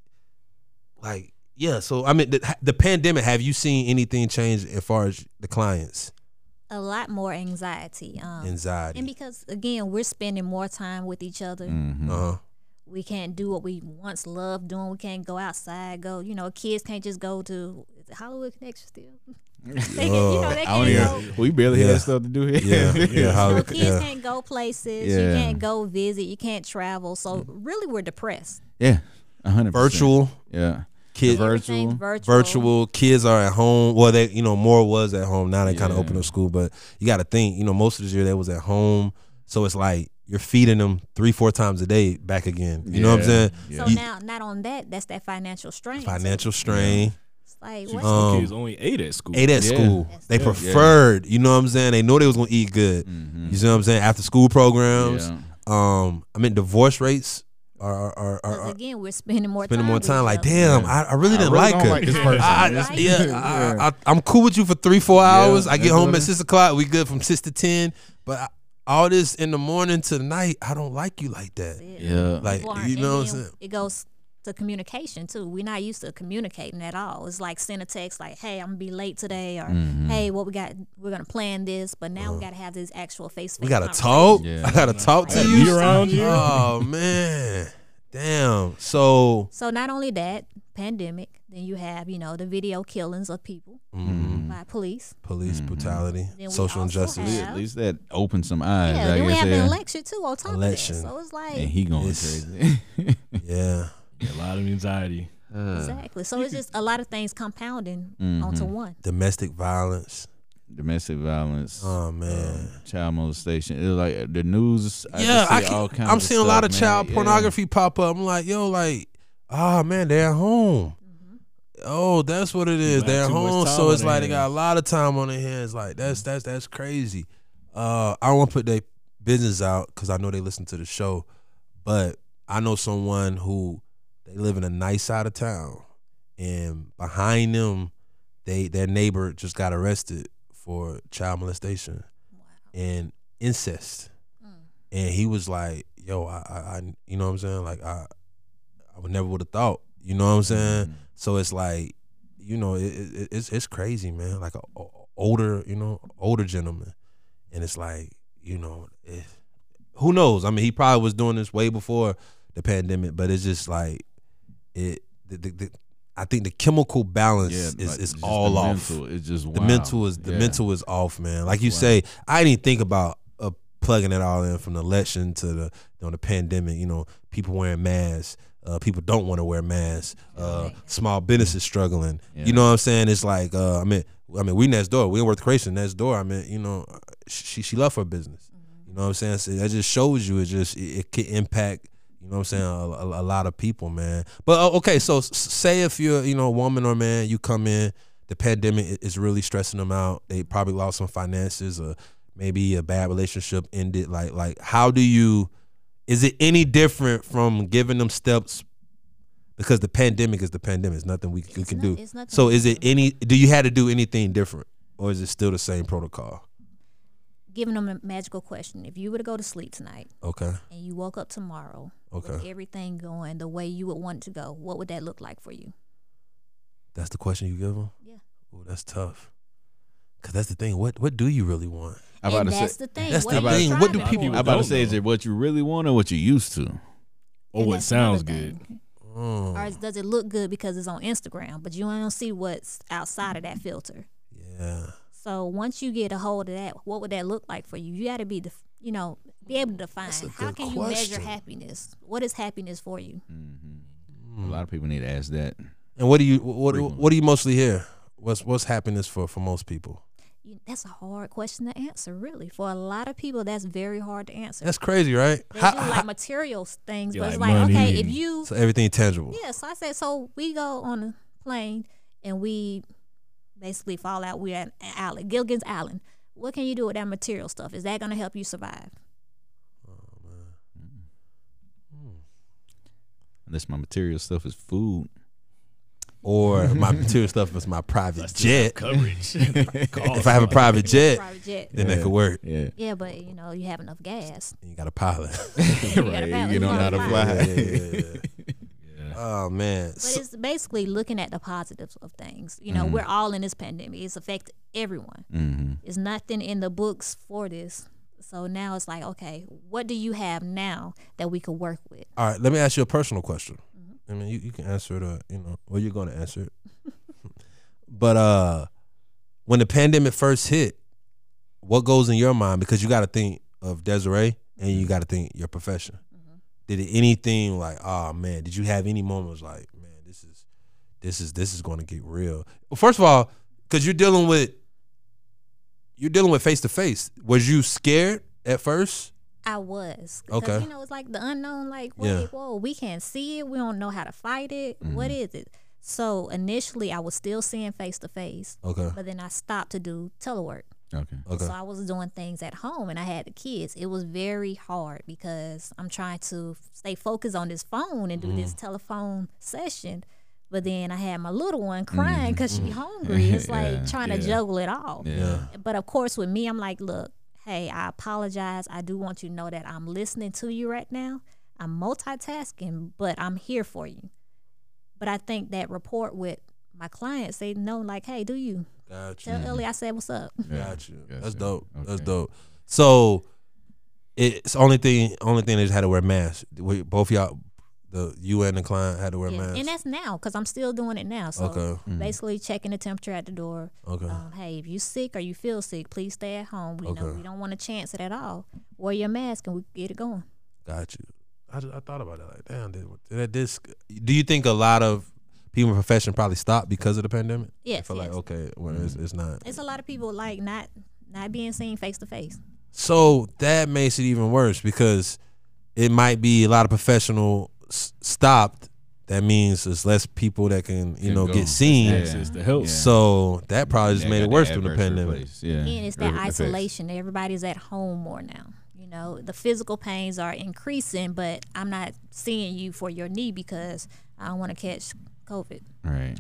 yeah. So I mean, the pandemic. Have you seen anything change as far as the clients? A lot more anxiety. And because again, we're spending more time with each other. Mm-hmm. Uh-huh. We can't do what we once loved doing. We can't go outside. You know, kids can't just go to Hollywood Connection still. We barely have stuff to do here. So kids can't go places. You can't go visit. You can't travel. So really, we're depressed. Yeah, 100%. Virtual. Yeah. Virtual kids are at home. Well, they more was at home. Now they kind of open up school, but you got to think. Most of this year they was at home. So it's like, you're feeding them 3-4 times a day back again. You know what I'm saying? Yeah. So now, not on that, that's that financial strain. It's like, what? Kids only ate at school. They preferred, you know what I'm saying? They know they was going to eat good. Mm-hmm. You know what I'm saying? After school programs. Yeah. Divorce rates are again, we're spending more time. Like, damn, I really didn't like her. Like this person. I'm cool with you for 3-4 hours. I get home at 6 o'clock. We good from 6 to 10. But all this in the morning to the night, I don't like you like that. Yeah. Like, you know what I'm saying? It goes to communication, too. We're not used to communicating at all. It's like send a text like, hey, I'm going to be late today, or hey, we're going to plan this. But now we got to have this actual face-to-face. We got to talk. Yeah. I got to talk to you. Around you. Oh, man. Damn. So not only that, pandemic, then you have, the video killings of people. Mm-hmm. By police brutality, social injustice. At least that opened some eyes. Yeah, then we have the election too on top of that. So it's like, and he going crazy. A lot of anxiety. Exactly. So it's just a lot of things compounding onto one. Domestic violence. Oh man, child molestation. It's like the news. I'm seeing a lot of child pornography pop up. I'm like, they're at home. Oh, that's what it is. They're home, so it's like they got a lot of time on their hands. Like that's crazy. I don't want to put their business out because I know they listen to the show, but I know someone who they live in a nice side of town, and behind them, their neighbor just got arrested for child molestation and incest, and he was like, "Yo, I you know what I'm saying? Like I would never would have thought." You know what I'm saying? Mm-hmm. So it's like, it's crazy, man. Like an older, older gentleman, and it's like, who knows? I mean, he probably was doing this way before the pandemic, but it's just like it. I think the chemical balance is all off. It's just the mental is off, man. Like you say, I didn't think about plugging it all in from the election to the the pandemic. People wearing masks. People don't want to wear masks. Small businesses struggling. Yeah. You know what I'm saying? It's like we next door. We in Worth Creation next door. She left her business. Mm-hmm. You know what I'm saying? So that just shows you it could impact. You know what I'm saying? A lot of people, man. But okay, so say if you're a woman or man, you come in. The pandemic is really stressing them out. They probably lost some finances, or maybe a bad relationship ended. Like how do you? Is it any different from giving them steps? Because the pandemic is the pandemic. It's nothing we can do. So is it any, do you have to do anything different, or is it still the same protocol? Giving them a magical question. If you were to go to sleep tonight, and you woke up tomorrow, with everything going the way you would want it to go, what would that look like for you? That's the question you give them? Yeah. Oh, that's tough. Because that's the thing. What do you really want? That's the thing. What do people? I'm about to say, is it what you really want or what you're used to, or what sounds good? Oh. Or does it look good because it's on Instagram? But you don't see what's outside of that filter. Yeah. So once you get a hold of that, what would that look like for you? You got to be, be able to define. How can you measure happiness? What is happiness for you? Mm-hmm. A lot of people need to ask that. And what do you mostly hear? What's happiness for most people? That's a hard question to answer, really. For a lot of people, that's very hard to answer. That's crazy, right? They do like material things, but it's like, okay, if you... So everything tangible. Yeah, so I said, so we go on a plane and we basically fall out. We're at an island, Gilligan's Island. What can you do with that material stuff? Is that going to help you survive? Oh, man. Unless my material stuff is food. Or my material stuff is my private jet. Coverage. If I have a private jet, then that could work. Yeah. Yeah, but you have enough gas. You got a pilot. You don't know how to fly. Yeah. Oh man. But it's basically looking at the positives of things. We're all in this pandemic. It's affected everyone. Mm-hmm. There's nothing in the books for this. So now it's like, okay, what do you have now that we could work with? All right, let me ask you a personal question. I mean, you can answer it, or you're going to answer it. But when the pandemic first hit, what goes in your mind? Because you got to think of Desiree, and you got to think your profession. Mm-hmm. Did it anything like, oh man? Did you have any moments like, man, this is going to get real? Well, first of all, because you're dealing with face to face. Was you scared at first? I was. Because, it's like the unknown, like, whoa, we can't see it. We don't know how to fight it. Mm-hmm. What is it? So, initially, I was still seeing face-to-face. Okay. But then I stopped to do telework. Okay. So, I was doing things at home, and I had the kids. It was very hard because I'm trying to stay focused on this phone and do this telephone session. But then I had my little one crying because she's hungry. It's like trying to juggle it all. Yeah. But, of course, with me, I'm like, look, hey, I apologize. I do want you to know that I'm listening to you right now. I'm multitasking, but I'm here for you. But I think that rapport with my clients, they know, like, hey, do you? Gotcha. Tell Ellie I said, what's up? Gotcha. That's dope. Okay. That's dope. So it's only thing they just had to wear masks. Both y'all, you and the client, had to wear masks. And that's now, because I'm still doing it now. So basically checking the temperature at the door. Okay. Hey, if you sick or you feel sick, please stay at home. We know we don't want to chance it at all. Wear your mask and we get it going. Got you. I thought about that. Like, damn, do you think a lot of people in the profession probably stopped because of the pandemic? Yes. I feel like, okay, well, it's not. It's a lot of people like not being seen face to face. So that makes it even worse because it might be a lot of professional stopped. That means there's less people that can get seen. Access to help. So that probably just made it worse through the pandemic. And it's that isolation. Everybody's at home more now. The physical pains are increasing, but I'm not seeing you for your knee because I don't want to catch COVID. Right.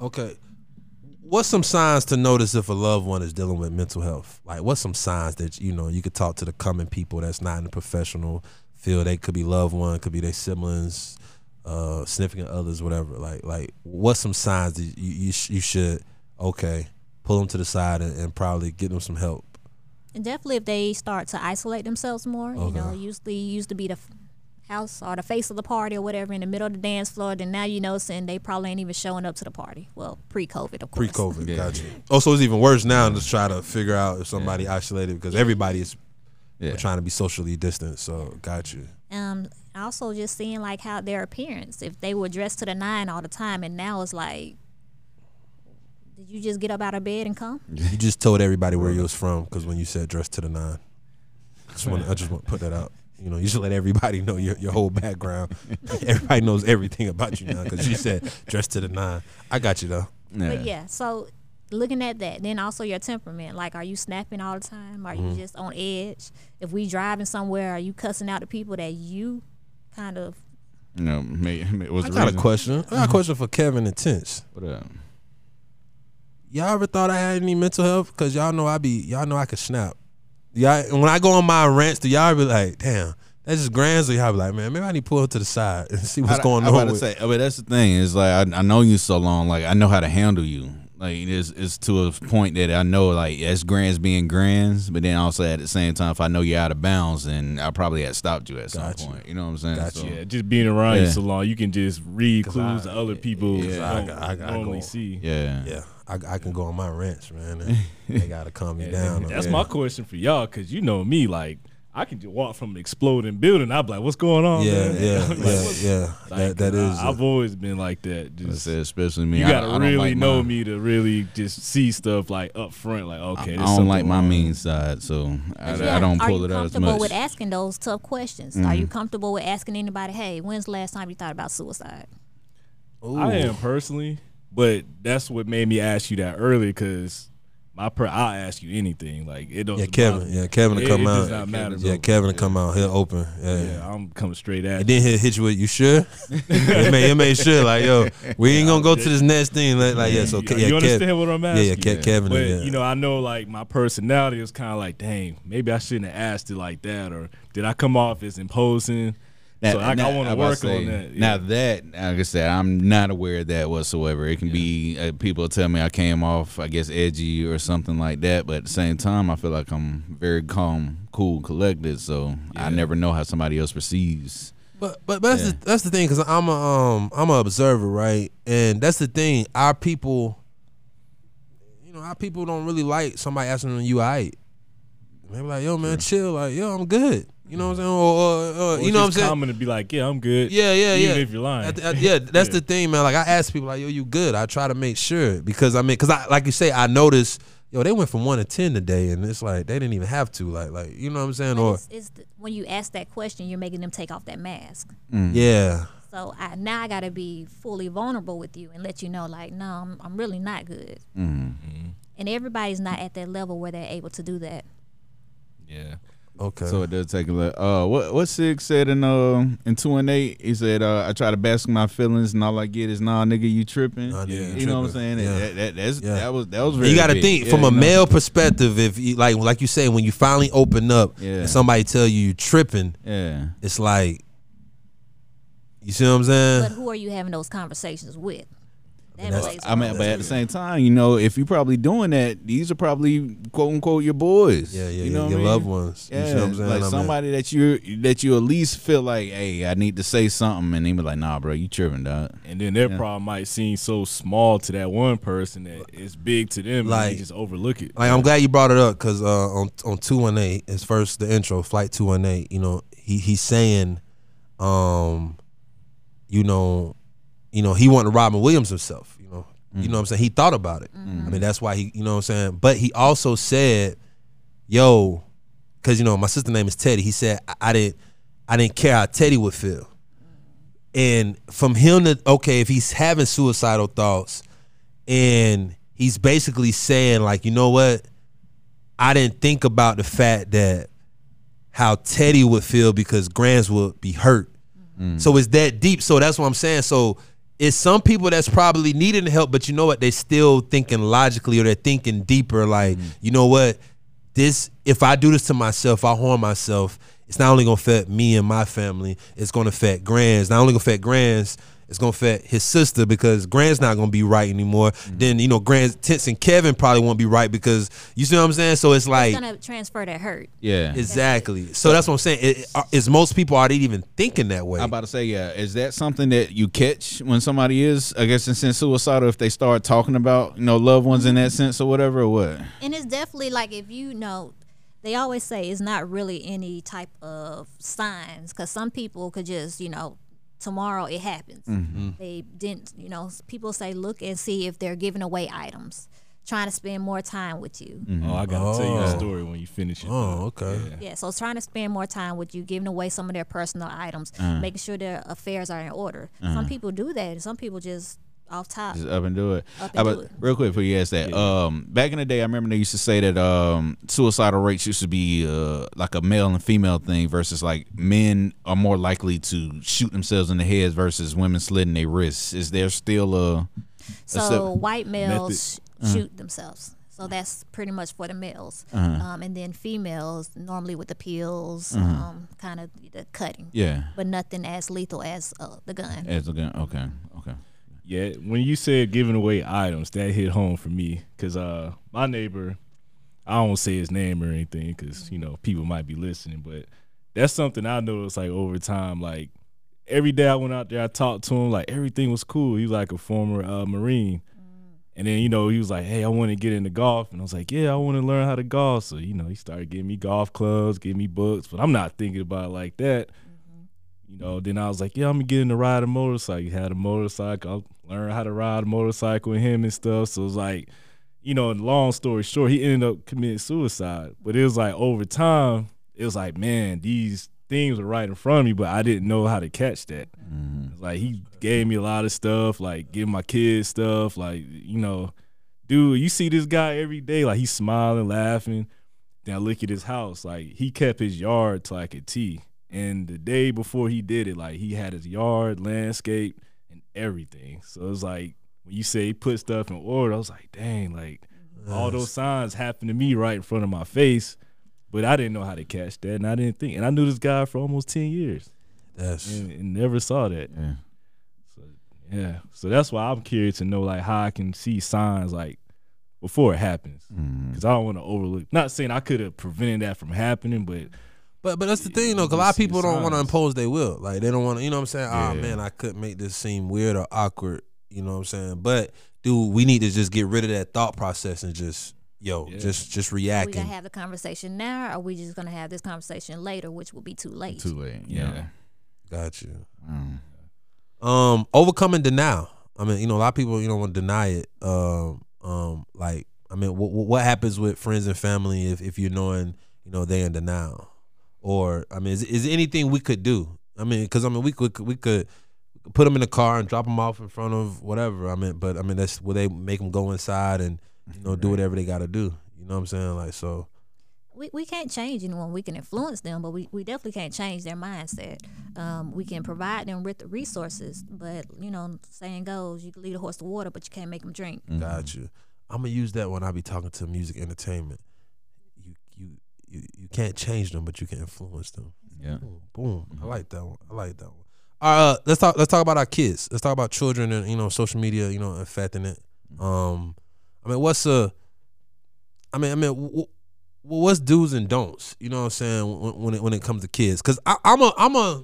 Okay. What's some signs to notice if a loved one is dealing with mental health? Like, what's some signs that you could talk to the common people that's not in the professional feel? They could be loved one, could be their siblings, significant others, whatever. Like, what's some signs that you should pull them to the side and probably get them some help? And definitely, if they start to isolate themselves more, usually used to be the house or the face of the party or whatever in the middle of the dance floor. Then now and they probably ain't even showing up to the party. Well, pre-COVID, of course. Pre-COVID, gotcha. Oh, so it's even worse now to try to figure out if somebody isolated because everybody is. We're trying to be socially distant, so got you. Also just seeing like how their appearance, if they were dressed to the nine all the time, and now it's like, did you just get up out of bed and come? You just told everybody where you was from because when you said dressed to the nine, I just want to put that out. You should let everybody know your whole background. Everybody knows everything about you now because you said dressed to the nine. I got you though. Yeah. But so. Looking at that, then also your temperament. Like, are you snapping all the time? Are you just on edge? If we driving somewhere, are you cussing out the people that you kind of? No, I got a question. I got a question for Kevin and Tense. What up? Y'all ever thought I had any mental health? Cause y'all know I could snap. Y'all, when I go on my rants, do y'all be like, damn, that's just grand? So y'all be like, man, maybe I need to pull to the side and see what's going on. I mean, that's the thing. It's like I know you so long. Like I know how to handle you. Like, it's to a point that I know, like, that's grants being grants, but then also at the same time, if I know you're out of bounds, then I probably had stopped you at some point. You know what I'm saying? So, yeah, just being around you so long, you can just read clues to other people. I normally see. Yeah. Yeah. I can go on my ranch, man. And they got to calm me down. That's my question for y'all, because you know me, like, I can just walk from an exploding building. I'm like, what's going on, man? Yeah. Like, that is. I've always been like that. Just, especially me. You got to really know me to really just see stuff like up front. Like, okay, I don't like my mean side, so I don't pull it out as much. Are you comfortable with asking those tough questions? Mm-hmm. Are you comfortable with asking anybody, hey, when's the last time you thought about suicide? Ooh. I am personally, but that's what made me ask you that earlier, because I'll ask you anything. Like, it doesn't matter. Kevin will come out. It does not matter. Yeah, Kevin will come out. He'll open. Yeah, I'm coming straight at you. And then he'll hit you with, you sure? It made sure. Like, yo, we ain't going to go to this next thing. Like, yeah, so Kevin. You understand what I'm asking? Yeah. Kevin. But, you know, I know, like, my personality is kind of like, dang, maybe I shouldn't have asked it like that, or did I come off as imposing? I want to work on that. Yeah. Now that, like I said, I'm not aware of that whatsoever. It can be people tell me I came off, I guess, edgy or something like that. But at the same time, I feel like I'm very calm, cool, collected. So I never know how somebody else perceives. But that's the thing, because I'm an observer, right? And that's the thing. Our people, you know, our people don't really like somebody asking them, "You all right?" They be like, "Yo, man, chill. Like, yo, I'm good." You know what I'm saying? Or you know what I'm saying? Common to be like, "Yeah, I'm good." Yeah. Even if you're lying. That's the thing, man. Like, I ask people, like, "Yo, you good?" I try to make sure, because I mean, like you say, I notice, yo, they went from 1 to 10 today, and it's like they didn't even have to, like you know what I'm saying? Or it's when you ask that question, you're making them take off that mask. Mm. Yeah. So now I gotta be fully vulnerable with you and let you know, like, no, I'm really not good. Mm-hmm. And everybody's not at that level where they're able to do that. Yeah. Okay. So it does take a lot. What Sig said in 2 and 8, he said, "I try to bask in my feelings, and all I get is, nah, nigga, you tripping." You know what I'm saying? Yeah. That was really. You got to think from a male perspective. If you, like you say, when you finally open up, and somebody tell you tripping, it's like, you see what I'm saying? But who are you having those conversations with? But at the same time, you know, if you're probably doing that, these are probably quote unquote your boys. You know your loved ones. You know what I'm saying? Like somebody that you at least feel like, hey, I need to say something, and they be like, nah, bro, you tripping, dog. And then their problem might seem so small to that one person that it's big to them, like, and they just overlook it. Like, I'm glad you brought it up, because on 218, his first the intro, Flight 218, you know, he's saying, you know, he wanted Robin Williams himself, you know. Mm. You know what I'm saying? He thought about it. Mm. I mean, that's why he, you know what I'm saying? But he also said, yo, because, you know, my sister's name is Teddy. He said, I didn't care how Teddy would feel. And from him to, okay, if he's having suicidal thoughts, and he's basically saying, like, you know what? I didn't think about the fact that how Teddy would feel, because Grams would be hurt. Mm. So it's that deep. So that's what I'm saying. So it's some people that's probably needing the help, but you know what? They're still thinking logically, or they're thinking deeper. Like, you know what? If I do this to myself, I harm myself. It's not only going to affect me and my family, it's going to affect Grand's. Not only going to affect Grand's, it's going to affect his sister, because Grand's not going to be right anymore. Mm-hmm. Then, you know, Grand's, Tense and Kevin probably won't be right, because, you see what I'm saying? So it's like, it's going to transfer that hurt. Yeah. Exactly. So that's what I'm saying. Is most people, are they even thinking that way? I'm about to say, yeah. Is that something that you catch when somebody is, I guess, in sense suicidal, if they start talking about, you know, loved ones in that sense or whatever, or what? And it's definitely like, if you know, they always say it's not really any type of signs, because some people could just, you know, tomorrow it happens. Mm-hmm. They didn't, you know, people say look and see if they're giving away items, trying to spend more time with you. Mm-hmm. I gotta tell you a story when you finish it. Okay. Yeah, so trying to spend more time with you, giving away some of their personal items, making sure their affairs are in order. Some people do that, and some people just off top. Just up and do it. Real quick before you ask that. Back in the day, I remember they used to say that suicidal rates used to be like a male and female thing, versus like men are more likely to shoot themselves in the head versus women slitting their wrists. Is there still a white males shoot themselves? So that's pretty much for the males. And then females, normally with the pills, kind of the cutting. Yeah. But nothing as lethal as the gun. As the gun, okay. Yeah, when you said giving away items, that hit home for me, because my neighbor, I won't say his name or anything because, you know, people might be listening, but that's something I noticed, like, over time. Like, every day I went out there, I talked to him, like, everything was cool. He was like a former Marine. And then, you know, he was like, hey, I want to get into golf. And I was like, yeah, I want to learn how to golf. So, you know, he started giving me golf clubs, giving me books, but I'm not thinking about it like that. You know, then I was like, yeah, I'm going to get into ride a motorcycle. He had a motorcycle. I learned how to ride a motorcycle with him and stuff. So it was like, you know, long story short, he ended up committing suicide. But it was like, over time, it was like, man, these things were right in front of me, but I didn't know how to catch that. Mm-hmm. Like, he gave me a lot of stuff, like giving my kids stuff. Like, you know, dude, you see this guy every day, like he's smiling, laughing. Then I look at his house, like he kept his yard to like a T. And the day before he did it, like, he had his yard, landscape, and everything. So it's like, when you say he put stuff in order, I was like, dang, like, all those signs happened to me right in front of my face, but I didn't know how to catch that, and I didn't think. And I knew this guy for almost 10 years. And never saw that. Yeah. So, yeah. So that's why I'm curious to know, like, how I can see signs, like, before it happens. Because I don't want to overlook. Not saying I could have prevented that from happening, but – But that's the thing, though, because a lot of people don't want to impose their will. Like, they don't want to, you know what I'm saying? Yeah. Oh, man, I couldn't make this seem weird or awkward, you know what I'm saying? But, dude, we need to just get rid of that thought process and just, just react. We got to have the conversation now, or are we just going to have this conversation later, which will be too late? Too late, yeah. Got you. Overcoming denial. I mean, you know, a lot of people, you know, want to deny it. Like, I mean, what happens with friends and family if you're knowing, you know, they're in denial? Or, I mean, is there anything we could do? I mean, because, I mean, we could put them in the car and drop them off in front of whatever. I mean, but, I mean, that's where they make them go inside and, you know, do whatever they got to do. You know what I'm saying? Like, so. We can't change anyone. We can influence them, but we definitely can't change their mindset. We can provide them with the resources, but, you know, saying goes, you can lead a horse to water, but you can't make them drink. Gotcha. I'm going to use that when I be talking to music entertainment. You can't change them, but you can influence them. Yeah. Boom. I like that one. Let's talk about our kids. Let's talk about children and, you know, social media, you know, affecting it. I mean, what's do's and don'ts? You know what I'm saying when it comes to kids? Because and I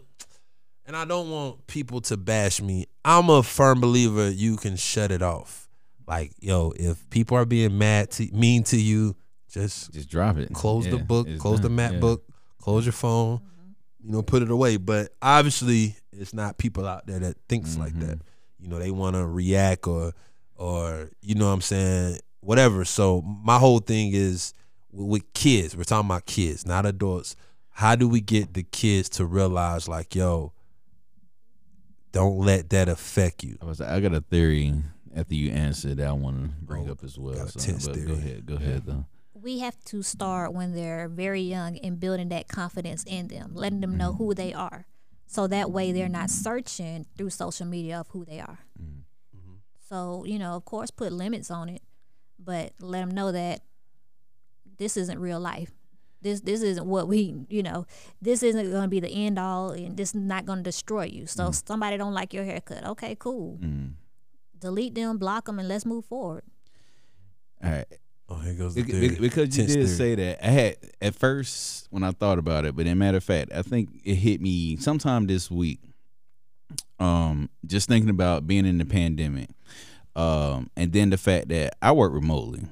don't want people to bash me. I'm a firm believer you can shut it off. Like, yo, if people are being mean to you, Just drop it. Close the book, close the map book, close your phone, you know, put it away. But obviously, it's not people out there that thinks like that. You know, they want to react or, you know what I'm saying, whatever. So my whole thing is with kids, we're talking about kids, not adults. How do we get the kids to realize, like, yo, don't let that affect you? I got a theory after you answer that I want to bring up as well. Go ahead, though. We have to start when they're very young and building that confidence in them, letting them know who they are. So that way they're not searching through social media of who they are. So, you know, of course, put limits on it, but let them know that this isn't real life. This isn't what we, you know, this isn't going to be the end all, and this is not going to destroy you. So somebody don't like your haircut. Okay, cool. Delete them, block them, and let's move forward. All right. Oh, here goes the theory. Because you did say that, I had at first when I thought about it, but as a matter of fact, I think it hit me sometime this week. Just thinking about being in the pandemic, and then the fact that I work remotely,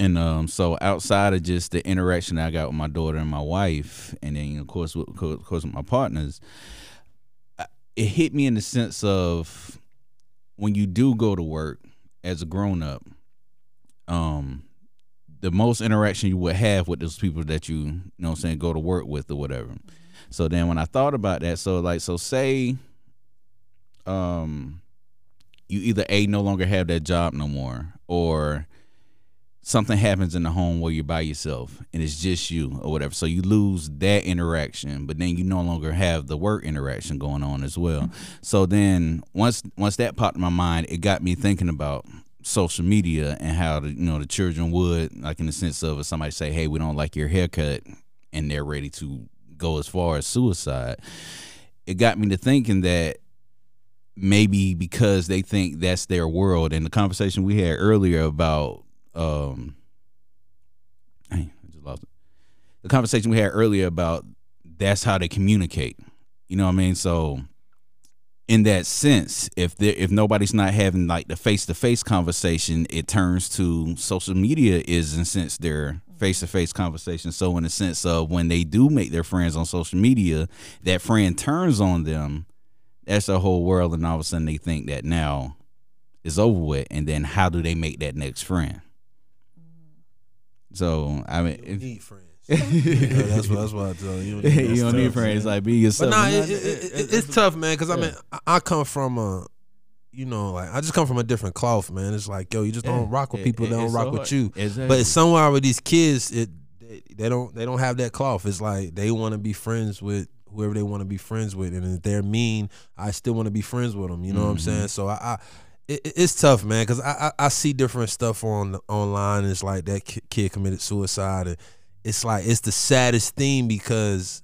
and so outside of just the interaction I got with my daughter and my wife, and then of course with my partners, it hit me in the sense of when you do go to work as a grown up. The most interaction you would have with those people that you know what I'm saying, go to work with or whatever. So then when I thought about that, so say you either A, no longer have that job no more, or something happens in the home where you're by yourself and it's just you or whatever. So you lose that interaction, but then you no longer have the work interaction going on as well. So then once that popped in my mind, it got me thinking about social media and how the children would, like, in the sense of if somebody say, hey, we don't like your haircut, and they're ready to go as far as suicide. It got me to thinking that maybe because they think that's their world. And the conversation we had earlier about that's how they communicate. You know what I mean? So in that sense, if nobody's not having like the face-to-face conversation, it turns to social media is in a sense their face-to-face conversation. So in the sense of when they do make their friends on social media, that friend turns on them, that's their whole world, and all of a sudden they think that now is over with. And then how do they make that next friend? So I mean, you need friends. Yeah, that's what I tell you. You don't need friends, man. Like be yourself. But nah, it's tough, man. Because I mean, I come from a, you know, like I just come from a different cloth, man. It's like, yo, you just don't rock with people that don't rock with you. Exactly. But somewhere with these kids, they don't have that cloth. It's like they want to be friends with whoever they want to be friends with, and if they're mean, I still want to be friends with them. You know what I'm saying? So it's tough, man. Because I see different stuff online. And it's like that kid committed suicide. And it's like it's the saddest thing because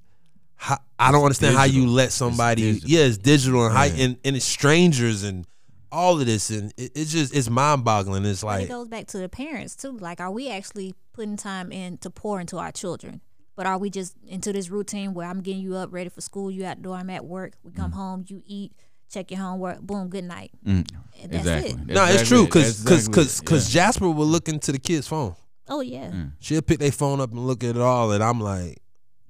I don't understand how you let somebody. It's digital and it's strangers and all of this, and it's mind boggling. It's like it goes back to the parents too. Like, are we actually putting time in to pour into our children? But are we just into this routine where I'm getting you up, ready for school, you out the door, I'm at work, we come home, you eat, check your homework, boom, good night. And that's it. No, it's true because Jasper will look into the kid's phone. Oh yeah, she'll pick their phone up and look at it all, and I'm like,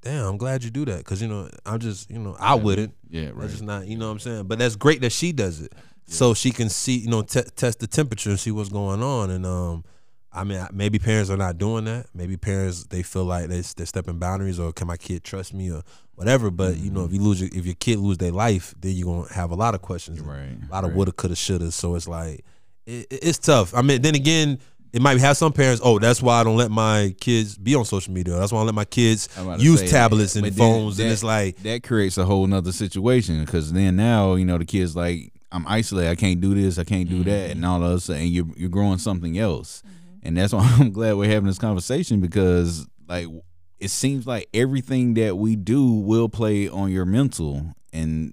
damn, I'm glad you do that, because you know I'm just, you know, I wouldn't. Yeah, right. That's just not, you know what I'm saying. But that's great that she does it, so she can see, you know, test the temperature and see what's going on. And I mean, maybe parents are not doing that. Maybe parents, they feel like they're stepping boundaries, or can my kid trust me, or whatever. But you know, if your kid lose their life, then you're gonna have a lot of questions, right? A lot of woulda, coulda, shoulda. So it's like it's tough. I mean, then again, it might have some parents, oh, that's why I don't let my kids be on social media. That's why I don't let my kids use tablets and phones. And it's like that creates a whole nother situation, because then now, you know, the kid's like, I'm isolated. I can't do this. I can't do that. And all of a sudden you're growing something else. And that's why I'm glad we're having this conversation, because like it seems like everything that we do will play on your mental. And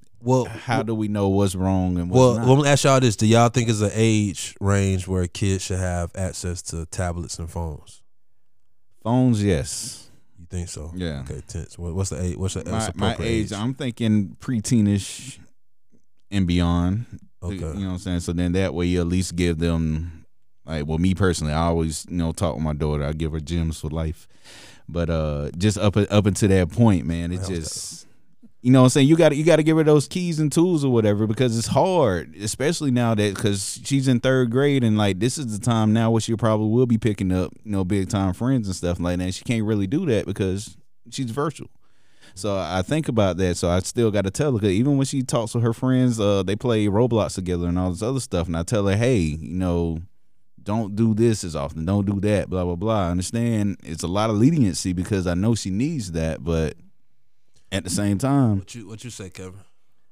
how do we know what's wrong and what's not? Well, let me ask y'all this. Do y'all think it's an age range where a kid should have access to tablets and phones? Phones, yes. You think so? Yeah. Okay, tense. What's the age? What's the appropriate age? I'm thinking preteenish and beyond. Okay. You know what I'm saying? So then that way you at least give them, like, well, me personally, I always, you know, talk with my daughter. I give her gems for life. But just up until that point, man, it's just... You know what I'm saying? You got to give her those keys and tools or whatever, because it's hard, especially now that, because she's in third grade, and like this is the time now where she probably will be picking up, you know, big time friends and stuff like that. She can't really do that because she's virtual. So I think about that. So I still got to tell her, because even when she talks with her friends, they play Roblox together and all this other stuff, and I tell her, hey, you know, don't do this as often, don't do that, blah blah blah. I understand it's a lot of leniency because I know she needs that, but at the same time, what you say, Kevin?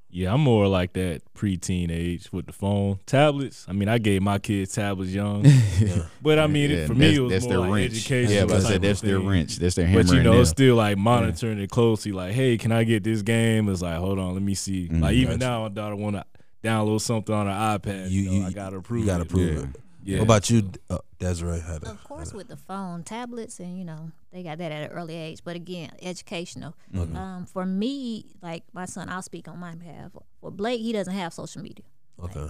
Yeah, I'm more like that preteen age with the phone, tablets. I mean, I gave my kids tablets young, but I mean, for me, it was more like wrench. Education. Yeah, but I said that's their wrench, that's their hammer. But you know, it's still like monitoring it closely. Like, hey, can I get this game? It's like, hold on, let me see. Like even now, my daughter want to download something on her iPad. You know, I gotta approve. You gotta approve it. Yeah. What about you, Desiree? Of course, with the phone, tablets, and you know, they got that at an early age. But again, educational. Mm-hmm. For me, like my son, I'll speak on my behalf. Well, Blake, he doesn't have social media. Okay. Like,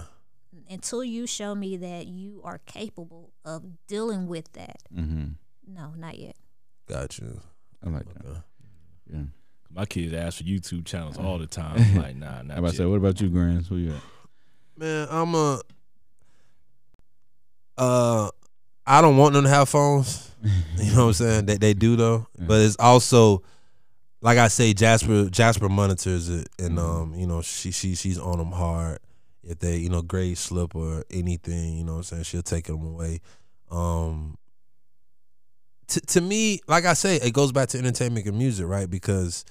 until you show me that you are capable of dealing with that, no, not yet. Gotcha. I like that. Yeah. My kids ask for YouTube channels all the time. I'm like, nah, not yet. What about you, Grams? Who you at? Man, I'm a. I don't want them to have phones. You know what I'm saying? They do though. But it's also, like I say, Jasper monitors it, and you know, she's on them hard. If they, you know, grade slip or anything, you know what I'm saying, she'll take them away. To me, like I say, it goes back to entertainment and music, right? Because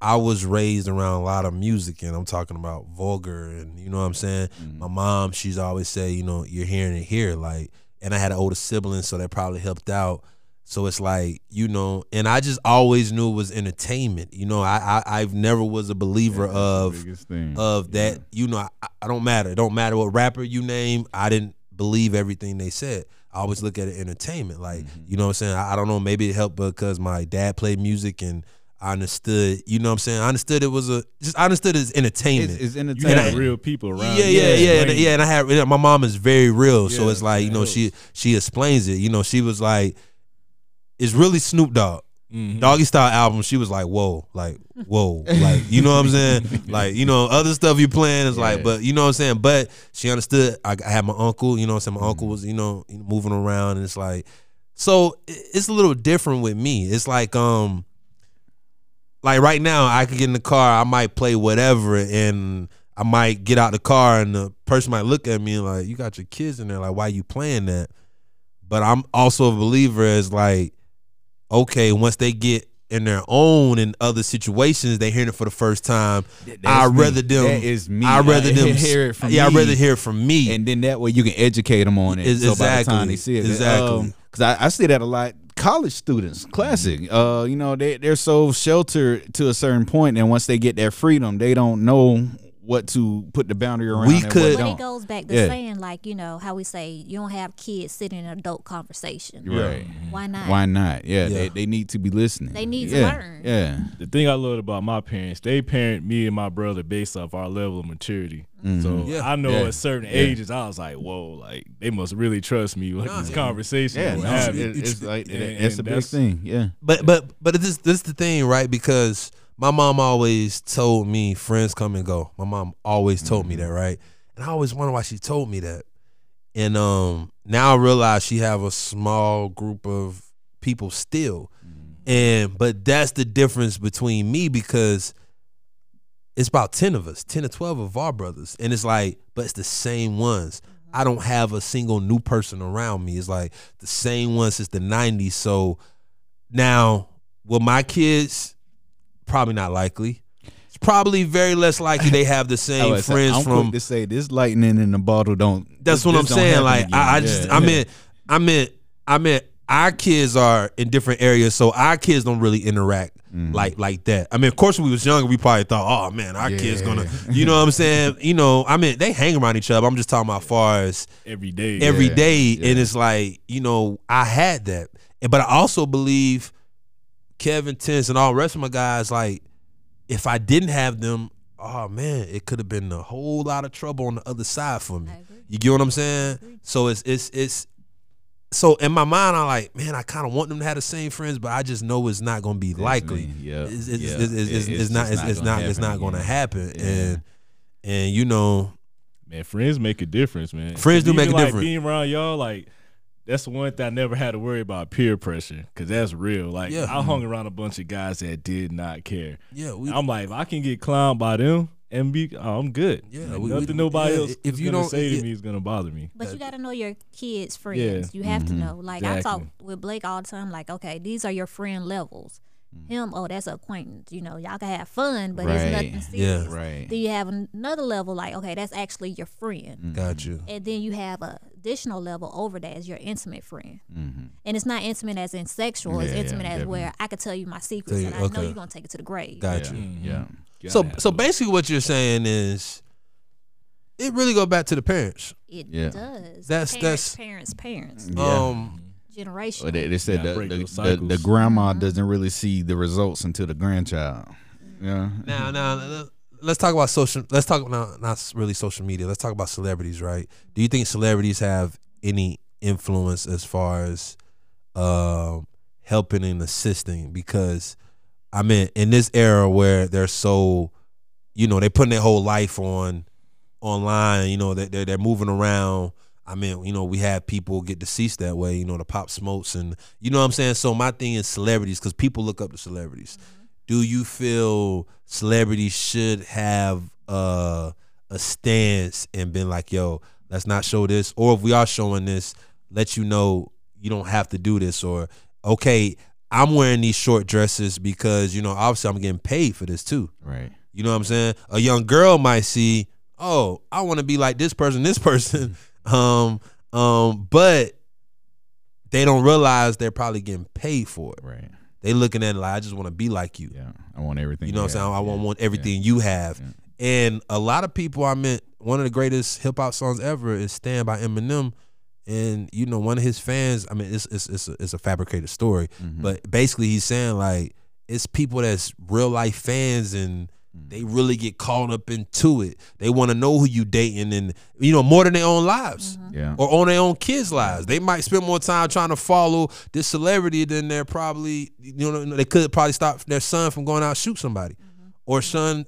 I was raised around a lot of music, and I'm talking about vulgar, and you know what I'm saying? My mom, she's always say, you know, you're hearing it here, like, and I had an older sibling, so that probably helped out. So it's like, you know, and I just always knew it was entertainment. You know, I've never was a believer of that. Yeah. You know, I don't matter. It don't matter what rapper you name. I didn't believe everything they said. I always look at it entertainment. Like, you know what I'm saying? I don't know. Maybe it helped because my dad played music and I understood, you know what I'm saying? I understood it was I understood it's entertainment. It's entertainment. You had real people around. Yeah. And I had, my mom is very real. Yeah, so it's like, you know, she explains it. You know, she was like, it's really Snoop Dogg. Doggy Style album, she was like, whoa, like, whoa. Like, you know what I'm saying? Like, you know, other stuff you playing is like, but you know what I'm saying? But she understood. I had my uncle, you know what I'm saying? My uncle was, you know, moving around, and it's like, so it's a little different with me. It's like right now, I could get in the car, I might play whatever, and I might get out the car, and the person might look at me and like, you got your kids in there, like, why you playing that? But I'm also a believer as like, okay, once they get in their own and other situations, they hearing it for the first time. I'd rather them hear it from me. And then that way you can educate them on it. By the time they see it. Exactly. Because I see that a lot. College students, classic. You know, they're so sheltered to a certain point, and once they get their freedom, they don't know what to put the boundary around. But it goes back to saying, like, you know, how we say you don't have kids sitting in an adult conversation. Right. Why not? Why not? Yeah. They need to be listening. They need to learn. Yeah. The thing I loved about my parents, they parent me and my brother based off our level of maturity. So I know at certain ages I was like, whoa, like they must really trust me with this conversation. Yeah. It's like it's a big thing. Yeah. But this the thing, right? Because my mom always told me friends come and go. My mom always told me that, right? And I always wonder why she told me that. And now I realize she have a small group of people still. But that's the difference between me, because it's about 10 of us, 10 or 12 of our brothers. And it's like, but it's the same ones. I don't have a single new person around me. It's like the same ones since the 90s. So now with my kids, probably not likely. It's probably very less likely they have the same friends. I'm quick to say this lightning in the bottle don't. That's what I'm saying. Like I mean, our kids are in different areas, so our kids don't really interact like that. I mean, of course, when we was younger, we probably thought, oh man, our kids gonna, you know what I'm saying? You know, I mean, they hang around each other. I'm just talking about far as every day, and it's like, you know, I had that, but I also believe Kevin, Tense, and all the rest of my guys, like, if I didn't have them, oh man, it could have been a whole lot of trouble on the other side for me. You get what I'm saying? So it's so in my mind, I'm like, man, I kind of want them to have the same friends, but I just know it's not going to be likely. It's not going to happen. Yeah. And you know, man, friends make a difference, man. Friends do make a difference. Being around y'all, like, that's the one thing I never had to worry about, peer pressure, because that's real. Like, I hung around a bunch of guys that did not care. Yeah, I'm like, if I can get clowned by them, and I'm good. Yeah, like, nothing nobody else is going to say to me is going to bother me. But you got to know your kids' friends. Yeah. You have to know. Like, exactly. I talk with Blake all the time, like, okay, these are your friend levels. Him, oh, that's an acquaintance. You know, y'all can have fun, but it's nothing serious. Yeah, then you have another level, like, okay, that's actually your friend. Got you. And then you have a additional level over that is your intimate friend. And it's not intimate as in sexual, it's intimate as where I could tell you my secrets and I know you're going to take it to the grave. Got you. Yeah. So basically what you're saying is it really go back to the parents. It does. Parents. Generation. Well, they said the grandma doesn't really see the results until the grandchild. Yeah. Now let's talk about social. Let's talk not really social media. Let's talk about celebrities, right? Do you think celebrities have any influence as far as helping and assisting? Because I mean, in this era where they're so, you know, they're putting their whole life online. You know, they're moving around. I mean, you know, we had people get deceased that way, you know, the Pop Smokes and, you know what I'm saying? So my thing is celebrities, because people look up to celebrities. Do you feel celebrities should have a stance and been like, yo, let's not show this? Or if we are showing this, let you know you don't have to do this. Or, okay, I'm wearing these short dresses because, you know, obviously I'm getting paid for this too. Right. You know what I'm saying? A young girl might see, oh, I want to be like this person, but they don't realize they're probably getting paid for it. Right. They looking at it like, I just want to be like you. Yeah. I want everything. You know what I'm saying? I want everything you have. Yeah. And a lot of people, I meant, one of the greatest hip hop songs ever is "Stand" by Eminem. And you know, one of his fans, I mean, it's a fabricated story, mm-hmm. but basically he's saying like, it's people that's real life fans and they really get caught up into it. They want to know who you dating, and you know, more than their own lives, mm-hmm. yeah. or on their own kids' lives. They might spend more time trying to follow this celebrity than they're probably, you know, they could probably stop their son from going out and shoot somebody, mm-hmm. or son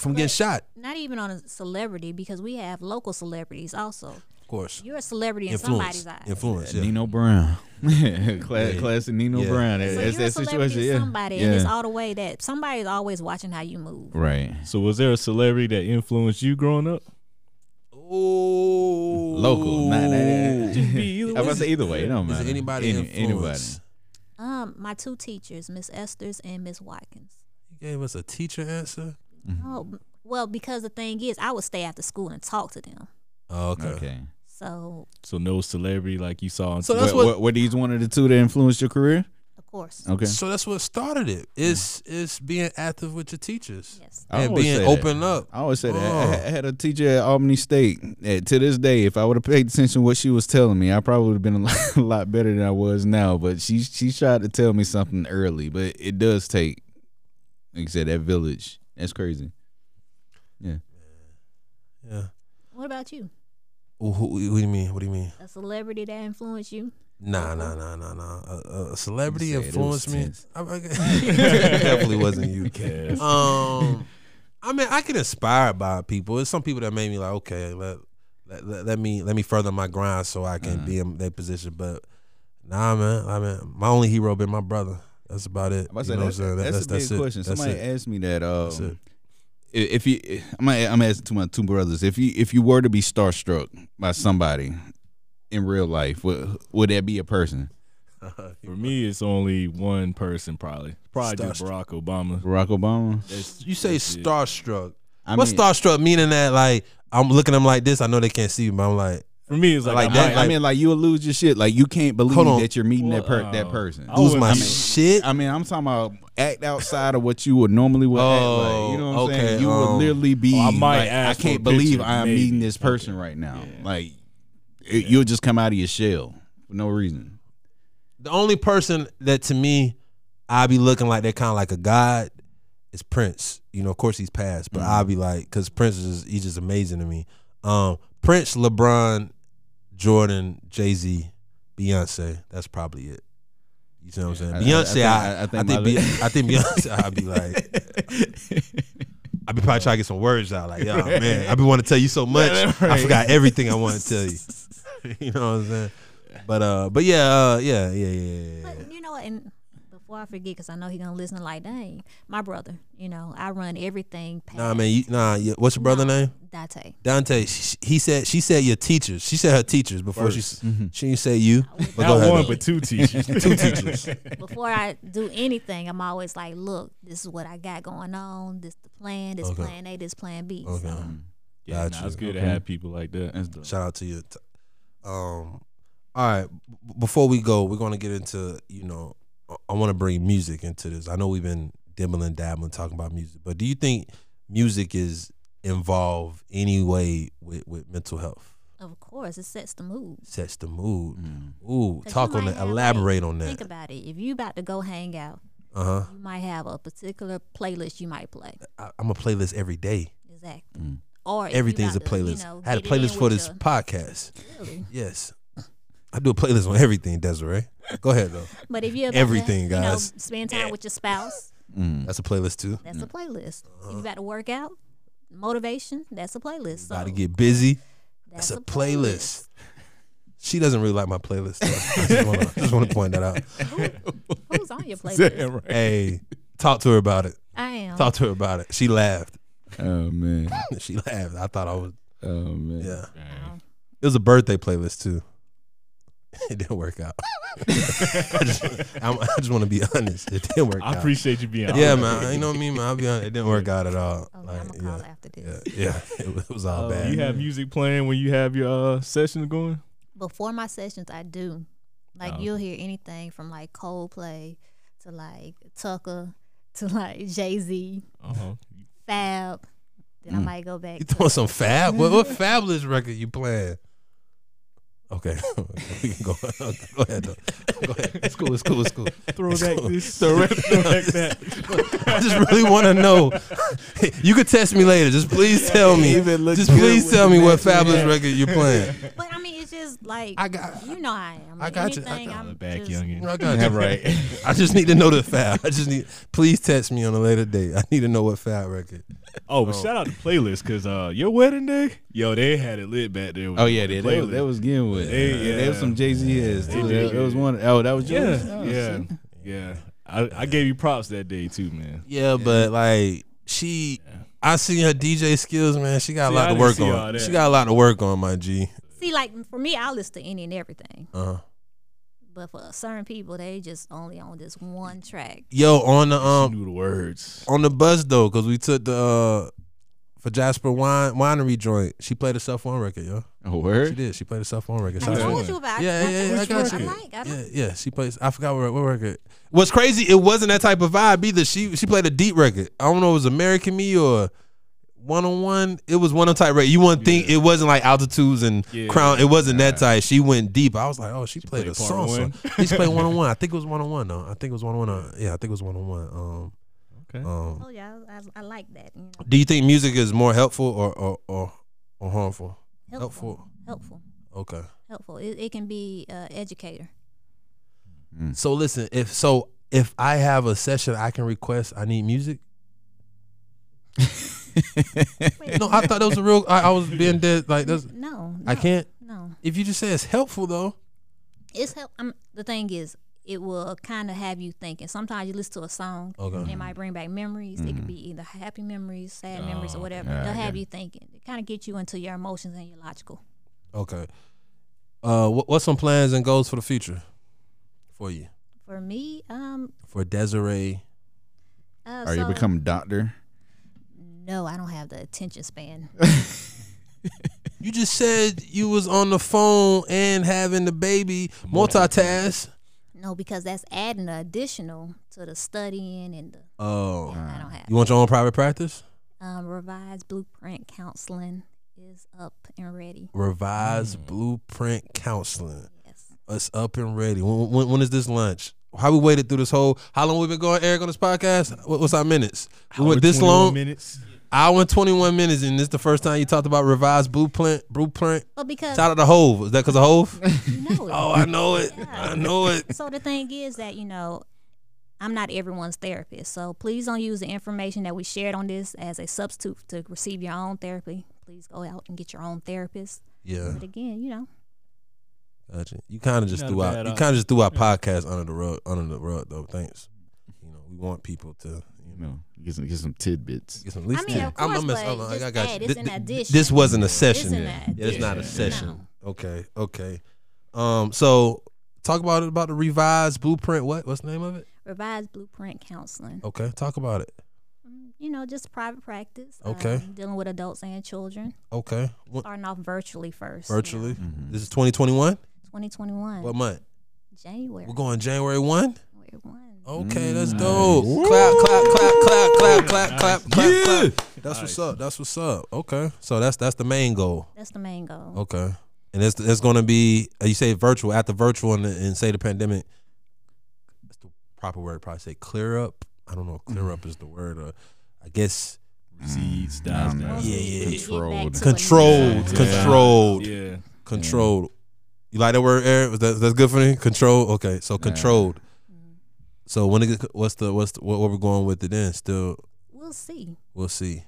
from getting shot. Not even on a celebrity, because we have local celebrities also. Of course, you're a celebrity in somebody's eyes. Influence, yeah. Nino Brown. Classic Nino Brown. So that's that situation. Yeah. Somebody, and it's all the way that somebody's always watching how you move. Right. So was there a celebrity that influenced you growing up? Oh, local. I was say either way. It don't matter. Is anybody influence? Anybody. My two teachers, Miss Esters and Miss Watkins. You gave us a teacher answer. Mm-hmm. Oh, well, because the thing is, I would stay after school and talk to them. Oh, okay. So no celebrity like you saw. So that's what were these one of the two that influenced your career? Of course. Okay. So that's what started it. It's being active with your teachers. Yes. And being open up. I always say that. I had a teacher at Albany State. To this day, if I would have paid attention to what she was telling me, I probably would have been a lot better than I was now. But she tried to tell me something early. But it does take, like you said, that village. That's crazy. Yeah. Yeah. What about you? What do you mean? What do you mean? A celebrity that influenced you? Nah. A celebrity influenced me? It definitely wasn't you. I mean, I get inspired by people. There's some people that made me like, okay, let me further my grind so I can be in that position. But nah, man. I mean, my only hero been my brother. That's about it. That's a big question. Somebody asked me that. If you, I'm asking to my two brothers, if you were to be starstruck by somebody in real life, would that be a person? For me, it's only one person, probably just Barack Obama. Barack Obama. You say starstruck. What starstruck meaning that like I'm looking at them like this? I know they can't see me, but I'm like. For me, it's like that. Like, I mean, like you'll lose your shit. Like you can't believe that you're meeting that person. Lose my shit. I mean, I'm talking about act outside of what you would normally would act like. You know what I'm saying? You would literally be. I can't believe I'm meeting this person right now. Yeah. Like you'll just come out of your shell for no reason. The only person that to me, I be looking like they're kind of like a god is Prince. You know, of course he's passed, but I'll be like, because Prince he's just amazing to me. Prince, LeBron, Jordan, Jay-Z, Beyonce. That's probably it. You see what I'm saying? Beyonce, I think Beyonce, I'd be like, I'd be probably trying to get some words out. Like, yo, man, I've been wanting to tell you so much. Right. I forgot everything I want to tell you. You know what I'm saying? But yeah. But you know what? And before I forget, because I know he's gonna listen. Like, dang, my brother. You know, I run everything. Past. Nah, man. What's your brother's name? Dante. Dante. She said your teachers. She said her teachers before first. She didn't say you. Not one, but two teachers. Two teachers. Before I do anything, I'm always like, look, this is what I got going on. This the plan. This plan A. This plan B. Okay. So. Yeah, gotcha. It's good to have people like that. Shout out to you. All right. Before we go, we're gonna get into I want to bring music into this. I know we've been dibbling-dabbling talking about music, but do you think music is involved any way with mental health? Of course, it sets the mood. Sets the mood. Mm. Ooh, talk on that. Elaborate on that. Think about it. If you about to go hang out, you might have a particular playlist you might play. I'm a playlist every day. Exactly. Mm. Or everything's a playlist. I had a playlist for this podcast. Really? Yes. I do a playlist on everything, Desiree. Go ahead though. But if you're about everything, to, guys, spend time with your spouse. That's a playlist too. That's a playlist. You got to work out, motivation. That's a playlist. Got to get busy. That's a playlist. She doesn't really like my playlist. I just want to point that out. Who's on your playlist? Hey, talk to her about it. I am. Talk to her about it. She laughed. Oh man, she laughed. I thought I was. Oh man. Yeah. Wow. It was a birthday playlist too. It didn't work out. I just want to be honest. It didn't work out. I appreciate you being honest. Yeah, man. You know what I mean, man? I'll be honest. It didn't work out at all. Okay, like, I'm gonna call after this. Yeah. It was all bad. You have music playing when you have your sessions going? Before my sessions, I do. Like, you'll hear anything from like Coldplay to like Tucker to like Jay-Z, Fab. Then I might go back. You throwing some Fab? What Fabulous record you playing? Okay, we can go. Go ahead, though. Go ahead. It's cool. It's cool. It's cool. Throwback this. Throwback that. I just really want to know. You could test me later. Just please tell me. Just please tell me what Fabulous record you're playing. But I mean, it's just like you know I am. Like, I got you. I got the back youngin. I got you right. I just need to know the Fab. I just need. Please test me on a later date. I need to know what Fab record. Oh, but shout out to playlist because your wedding day, yo, they had it lit back there. Oh yeah, they was getting with. Yeah, there was some Jay-Z heads too. There was one. Oh, that was yours. Yeah. I gave you props that day too, man. Yeah, but like she, I seen her DJ skills, man. She got a lot to work on. She got a lot to work on, my G. See, like for me, I listen to any and everything. But for certain people, they just only on this one track. Yo, on the she knew the words on the bus though, because we took the for Jasper Winery joint. She played a cell phone record, yo. Oh, word? She did. She played a cell phone record. I told you about it. Yeah. I got you. Yeah. She plays. I forgot what record. What's crazy? It wasn't that type of vibe either. She played a deep record. I don't know. If it was American Me or. 101, it was one on type rate. You wouldn't think it wasn't like Altitudes and Crown. It wasn't that tight. She went deep. I was like, oh, she played a song. She played 101. I think it was 101 though. I think it was 101. Yeah, I think it was 101. Okay. Oh yeah, I like that. You know? Do you think music is more helpful or harmful? Helpful. Okay. Helpful. It can be educator. So listen, if I have a session, I can request. I need music. No, I thought that was a real. I was being dead. Like that's, no, I can't. No. If you just say it's helpful though, it's help. The thing is, it will kind of have you thinking. Sometimes you listen to a song, it might bring back memories. It could be either happy memories, sad memories, or whatever. They'll have you thinking. It kind of gets you into your emotions and your logical. Okay. What's some plans and goals for the future, for you? For me, for Desiree. Are you become a doctor? No, I don't have the attention span. You just said you was on the phone and having the baby multitask. No, because that's adding an additional to the studying and the. Oh, and I don't have. You want your own private practice? Revised Blueprint Counseling is up and ready. Revised Blueprint Counseling. Yes. It's up and ready. When is this lunch? How we waited through this whole? How long we been going, Eric, on this podcast? What's our minutes? We went this long. Minutes. Hour and 21 minutes, and this is the first time you talked about Revised Blueprint. Well, because shout out to Hove. Is that because of Hove? You know it. Oh, I know it. Yeah. I know it. So the thing is that I'm not everyone's therapist. So please don't use the information that we shared on this as a substitute to receive your own therapy. Please go out and get your own therapist. Yeah. But again, Gotcha. You kind of just threw out. You kind of just threw our podcast under the rug. Though. Thanks. We want people to. Get some tidbits. Get some. I mean, of course, I got you. This wasn't a session. It's not a session. No. Okay. So talk about the Revised Blueprint. What's the name of it? Revised Blueprint Counseling. Okay. Talk about it. Just private practice. Okay. Dealing with adults and children. Okay. Starting off virtually first. Virtually. Yeah. This is 2021. 2021. What month? January. We're going January 1. January 1. Okay, that's dope. Nice. Clap. That's nice. That's what's up. Okay, so that's the main goal. Okay, and it's going to be you say virtual after virtual and say the pandemic. That's the proper word. Probably say clear up. I don't know if clear up is the word. Or I guess. Recedes, down. Yeah. Controlled. You like that word, Eric? That's good for me. Controlled. Okay, so controlled. So when it, what we're going with it then? Still, we'll see.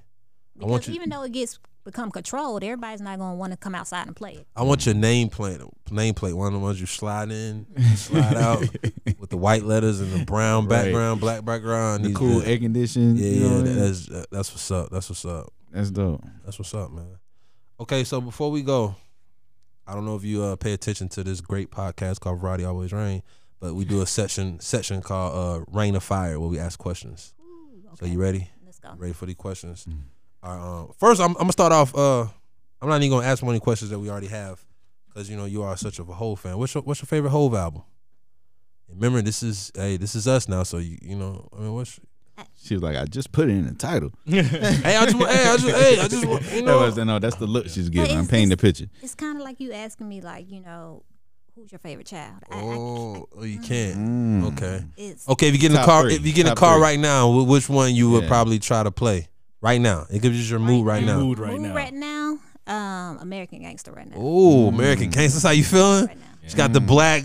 Because even though it become controlled, everybody's not gonna want to come outside and play it. I want your nameplate, one of the ones you slide in, slide out with the white letters and the brown background, black background, the cool air conditioning. That's what's up. That's dope. That's what's up, man. Okay, so before we go, I don't know if you pay attention to this great podcast called Variety Always Rain, but we do a section called Rain of Fire where we ask questions. Ooh, okay. So you ready? Let's go. Ready for the questions? First, I'm gonna start off. I'm not even gonna ask one of the questions that we already have, because you are such a Hove fan. What's your favorite Hove album? And remember, this is us now. So you know, I mean, what's she was like, I just put it in the title. I just want, you know. No, that's the look she's giving. I'm painting the picture. It's kind of like you asking me, like, you know, who's your favorite child? Oh, you can't. Okay. Okay, if you get in a car right now, which one you would probably try to play right now? It gives you your mood right now. American Gangster right now. Oh, American Gangster. That's how you feeling? Right now. She's got the black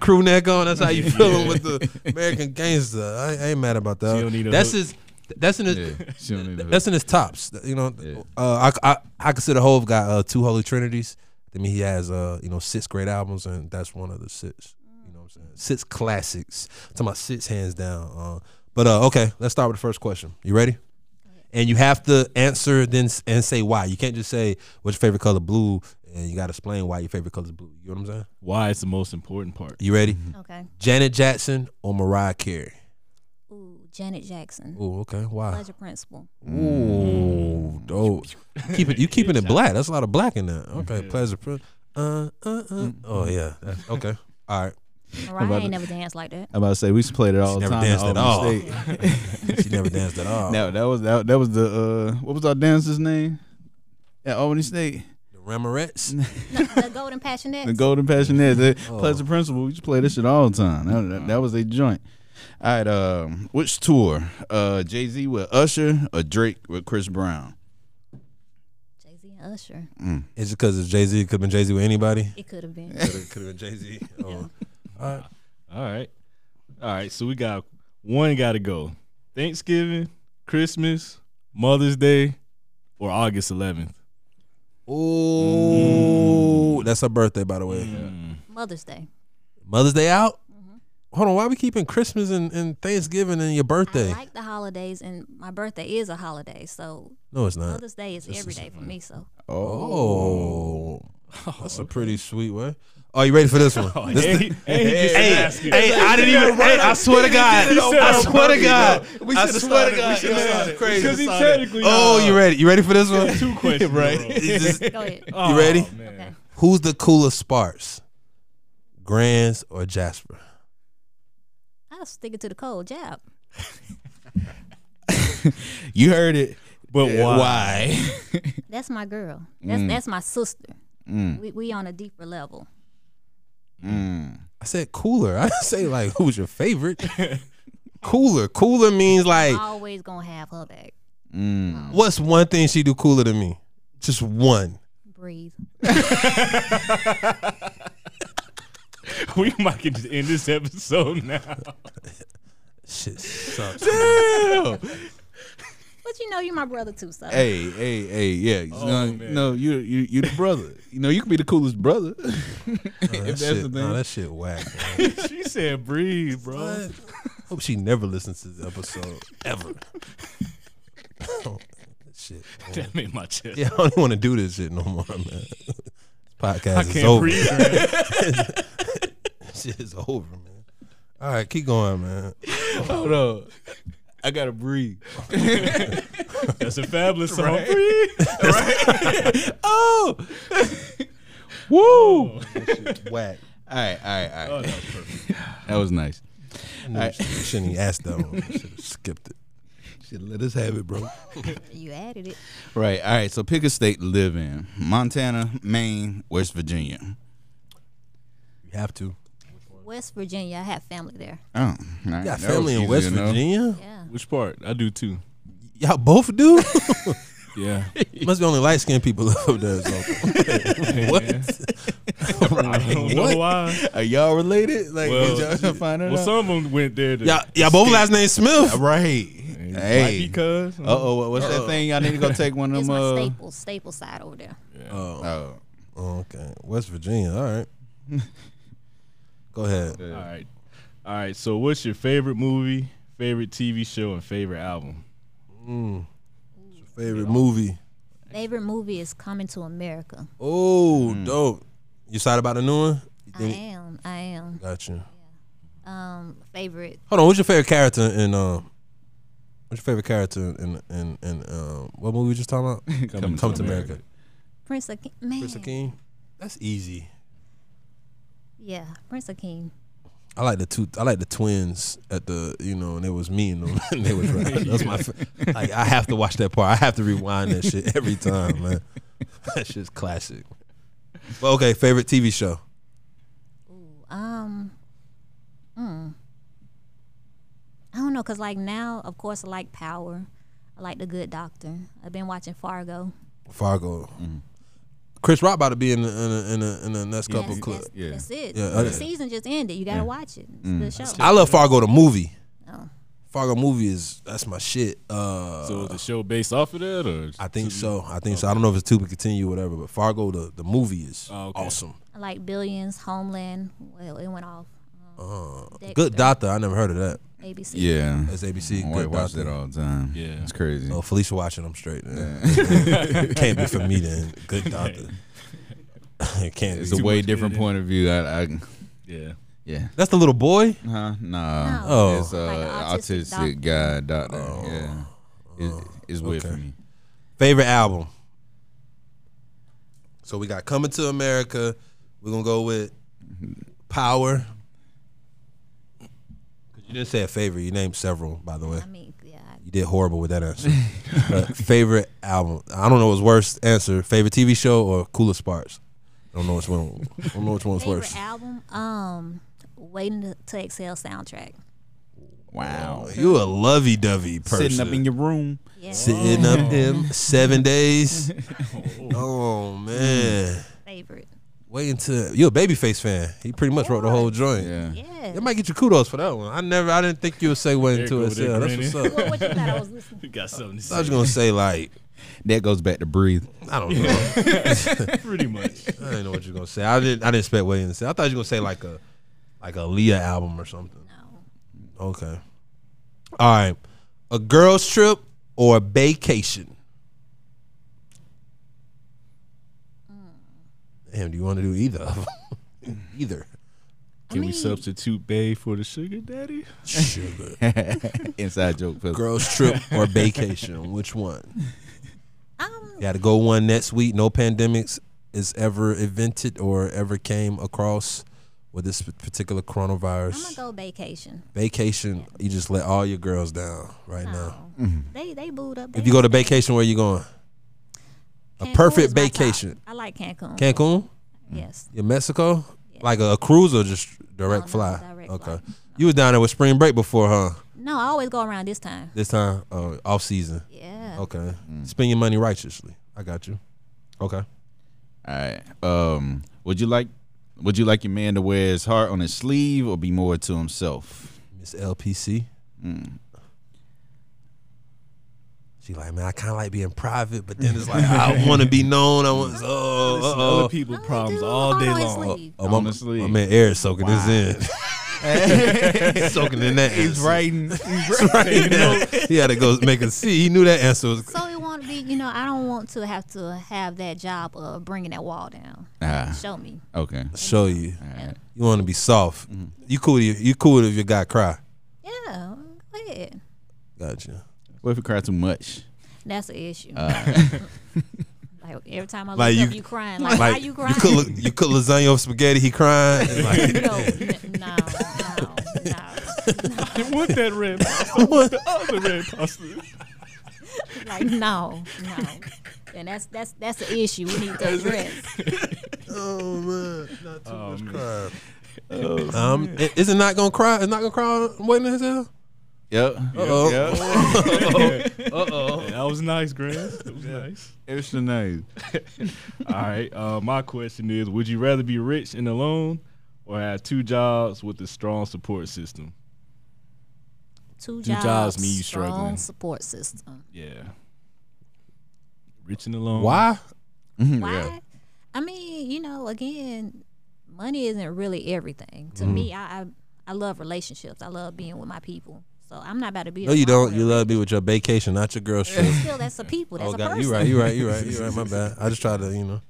crew neck on. That's how you feeling with the American Gangster. I ain't mad about that. That's in his tops. You know, I consider Hov got two Holy Trinities. I mean, he has, you know, 6 great albums, and that's one of the 6. You know what I'm saying? 6 classics. I'm talking about 6 hands down. Okay, let's start with the first question. You ready? And you have to answer and say why. You can't just say, what's your favorite color? Blue. And you got to explain why your favorite color is blue. You know what I'm saying? Why it's the most important part. You ready? Okay. Janet Jackson or Mariah Carey? Ooh, Janet Jackson. Ooh, okay. Why? Pleasure Principle. Ooh, dope. You keeping it black. That's a lot of black in that. Okay, Pleasure Principle. Oh, yeah. Okay. All right. Mariah ain't never danced like that. I'm about to say, we played it all the time. She never danced at all. No, that was the, what was our dancer's name at Albany State? The Ramorettes? No, the Golden Passionettes. The Golden Passionettes. Pleasure Principle. We just play this shit all the time. That was a joint. All right, which tour? Jay-Z with Usher or Drake with Chris Brown? Usher. Is it because it's Jay-Z? It could have been Jay-Z with anybody? It could have been. Could have been Jay-Z. Oh. Yeah. All right. So we got one got to go. Thanksgiving, Christmas, Mother's Day, or August 11th? Ooh. That's her birthday, by the way. Yeah. Mother's Day. Mother's Day out? Hold on, why are we keeping Christmas and Thanksgiving and your birthday? I like the holidays, and my birthday is a holiday, so. No, it's not. Mother's Day is every day for me, so. Oh. That's a pretty sweet way. Oh, you ready for this one? Hey, I didn't even. Hey, I swear to God. I swear to God. This is crazy. Because he technically. Oh, you ready? You ready for this one? 2 questions. Right. Go ahead. You ready? Okay. Who's the coolest sparse? Grands or Jasper? I'll stick it to the cold jab. You heard it, but why? That's my girl. That's my sister. We on a deeper level. I said cooler. I didn't say like who's your favorite. Cooler. Cooler means like I'm always gonna have her back. What's one thing she do cooler than me? Just one. Breathe. We might just end this episode now. Shit sucks. Damn. But you know, you my brother too, so. Hey, yeah. Oh, no, you the brother. You know, you can be the coolest brother. Oh, if that's the thing. No, that shit whack. She said, "Breathe, bro." What? Hope she never listens to this episode ever. Oh, shit. That made my chest. Yeah, I don't want to do this shit no more, man. Podcast is over. Shit is over, man. All right, keep going, man. Hold on. I gotta breathe. That's a fabulous song. Right? Breathe. Right? Oh. Woo. Oh, that shit's whack. All right. Oh, that was perfect. That was nice. I shouldn't have asked that one. I should have skipped it. Should have let us have it, bro. You added it. Right. All right. So pick a state to live in: Montana, Maine, West Virginia. You have to. West Virginia. I have family there. Oh, all right. You got family in West Virginia? Yeah. Which part? I do too. Y'all both do? Yeah. Must be only light skinned people over there. So. What? I don't know why. Are y'all related? Like, did y'all find out? Well, some of them went there. Y'all both last name Smith. Right. Hey. Because. What's that thing? Y'all need to go take one of them. It's my staple side over there. Yeah. Oh. Okay. West Virginia. All right. Go ahead. All right. So, what's your favorite movie, favorite TV show, and favorite album? What's your favorite movie? Favorite movie is Coming to America. Oh, dope! You excited about the new one? I am. Gotcha. Yeah. Favorite. Hold on. What's your favorite character in what movie we just talking about? Coming to America. Prince Akeem. Man. Prince Akeem. That's easy. Yeah, Prince Akeem. I like the two. I like the twins at the, you know, and it was me and them. And they was right. That's my. Like, I have to watch that part. I have to rewind that shit every time, man. That shit's classic. But okay, favorite TV show. Ooh, I don't know, cause like now, of course, I like Power. I like The Good Doctor. I've been watching Fargo. Fargo. Mm-hmm. Chris Rock about to be in the next couple clips. Yeah, that's it. Yeah, the season just ended. You gotta watch it. It's a good show. I love Fargo the movie. Oh. Fargo movie is that's my shit. So is the show based off of that, or I think so. I think so. I don't know if it's to continue or whatever, but Fargo the movie is awesome. I like Billions, Homeland. Well, it went off. Good Doctor. I never heard of that. ABC. Yeah, that's ABC. I watch that all the time. Yeah, it's crazy. Oh, Felicia watching them straight. Yeah. Can't be for me then. Good Doctor. It can't. It's a way different point of view. Yeah. That's the little boy. Huh? No. Oh, it's like autistic guy doctor. Oh. Yeah, it's weird for me. Favorite album. So we got Coming to America. We're gonna go with Power. You didn't say a favorite. You named several, by the way. I mean, yeah. You did horrible with that answer. Favorite album. I don't know what's worst answer. Favorite TV show or coolest parts? I don't know which one. I don't know which one's worse. Favorite album? Waiting to Exhale soundtrack. Wow. You a lovey-dovey person. Sitting up in your room. Yeah. Sitting up in 7 days. Oh, man. Favorite. Waiting to you're a Babyface fan. He pretty much wrote the whole joint. Yeah. It might get you kudos for that one. I didn't think you would say Waiting to Exhale. That's what's up. What you thought I was listening? You got something to say. I was gonna say like that goes back to Breathe. I don't know. Pretty much. I didn't know what you're gonna say. I didn't expect Waiting to Say. I thought you were gonna say like a Leah album or something. No. Okay. All right. A girls trip or a vacation? Damn, do you want to do either of them? Either. Can we substitute bae for the sugar daddy? Sugar. Inside joke. Girls trip or vacation? Which one? You got to go one next week. No pandemics is ever invented or ever came across with this particular coronavirus. I'm going to go vacation. Vacation, yeah. You just let all your girls down right now. They booed up. If you go to vacation, where you going? A perfect vacation. I like Cancun. Cancun? Yes. In Mexico? Yes. Like a cruise or just direct fly? Direct fly. No. You was down there with spring break before, huh? No, I always go around this time. This time? Off season? Yeah. Okay. Spend your money righteously. I got you. Okay. All right. Would you like your man to wear his heart on his sleeve or be more to himself? Miss LPC? She like, man, I kind of like being private, but then it's like I want to be known. I want other people problems all day long. Oh, my man, Eric's soaking this in, soaking in that. He's writing. He's writing. He had to go make a C. He knew that answer was. So he want to be, you know, I don't want to have that job of bringing that wall down. Show me. Okay. Show you. All right. You want to be soft. You cool if your guy cry. Yeah. Go ahead. Gotcha. What if you cry too much? That's an issue. Like every time I look up, you crying. Like, why you crying? You cook lasagna over spaghetti, he crying. Like, no. I want that red pasta. I want the other red pasta. Like, no. And that's the issue we need to address. Oh, man. Not too much crying. Is it not going to cry? It's not going to cry Waiting to Exhale? Yep. Uh-oh. That was nice, Grant. That was nice. Extra nice. All right. My question is, would you rather be rich and alone or have two jobs with a strong support system? Two jobs mean you struggling. Strong support system. Yeah. Rich and alone. Why? Yeah. I mean, you know, again, money isn't really everything. To me, I love relationships. I love being with my people. So I'm not about to be. No, you don't. You love to be with your vacation, not your girl shit. Still, that's a people. That's a person. You right. My bad. I just try to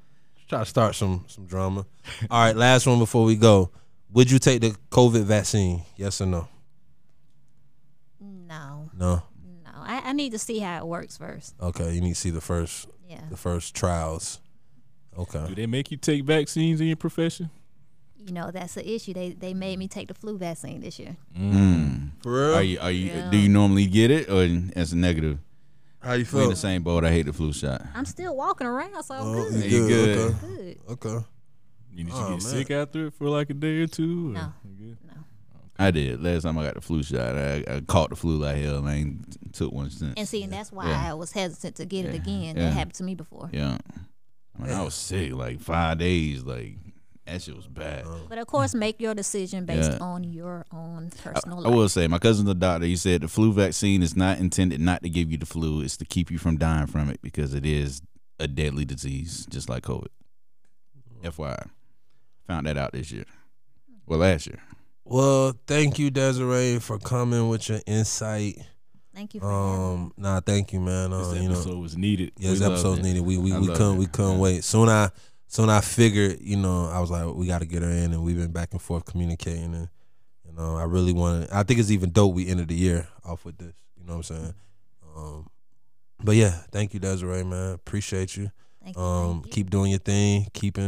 start some drama. All right, last one before we go. Would you take the COVID vaccine? Yes or no? No. I need to see how it works first. Okay, you need to see the first. Yeah. The first trials. Okay. Do they make you take vaccines in your profession? you know, that's the issue. They made me take the flu vaccine this year. For real? Do you normally get it, or as a negative? How you feel? In the same boat. I hate the flu shot. I'm still walking around, so I'm good. You good? Okay. Okay. You need to get sick after it for like a day or two? Or? No. Good? No. I did. Last time I got the flu shot, I caught the flu like hell. I ain't took one since. And see, and that's why I was hesitant to get it again. That happened to me before. Yeah. I mean, I was sick like 5 days. Like, that shit was bad. But, of course, make your decision based on your own personal life. I will say, my cousin's a doctor. He said the flu vaccine is not intended not to give you the flu. It's to keep you from dying from it because it is a deadly disease, just like COVID. FYI. Found that out this year. Well, last year. Well, thank you, Desiree, for coming with your insight. Thank you for having me. Nah, thank you, man. This episode was needed. Yeah, this episode's needed. We couldn't wait. Soon I figured, you know, I was like, we got to get her in, and we've been back and forth communicating, and you know, I really wanted. I think it's even dope we ended the year off with this. You know what I'm saying? But yeah, thank you, Desiree, man. Appreciate you. Thank you. Keep doing your thing. Keep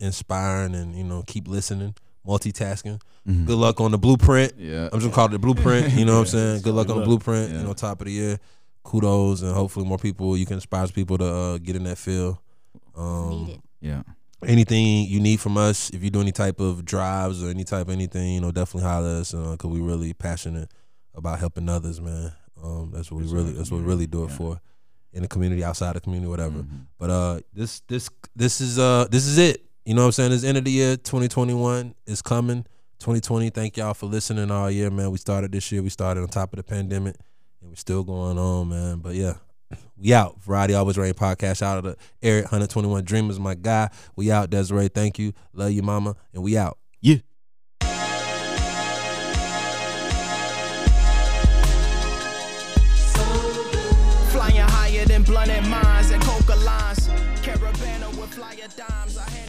inspiring, and you know, keep listening. Multitasking. Good luck on the blueprint. Yeah, I'm just gonna call it the blueprint. You know what I'm saying? Good luck on the blueprint. You know, top of the year. Kudos, and hopefully more people. You can inspire people to get in that field. Need it. Yeah. Anything you need from us, if you do any type of drives or any type of anything, you know, definitely holler at us because we really passionate about helping others, man. That's what we really do it for, in the community, outside the community, whatever. But this is it. You know what I'm saying? It's end of the year, 2021 is coming. 2020, thank y'all for listening all year, man. We started this year. We started on top of the pandemic, and we're still going on, man. But, yeah, we out. Variety Always Rain Podcast. Shout out to Eric, 121 Dreamers, my guy. We out, Desiree. Thank you. Love you, mama. And we out. Yeah. Flying higher than blunted minds and coca lines. Caravana with flyer dimes.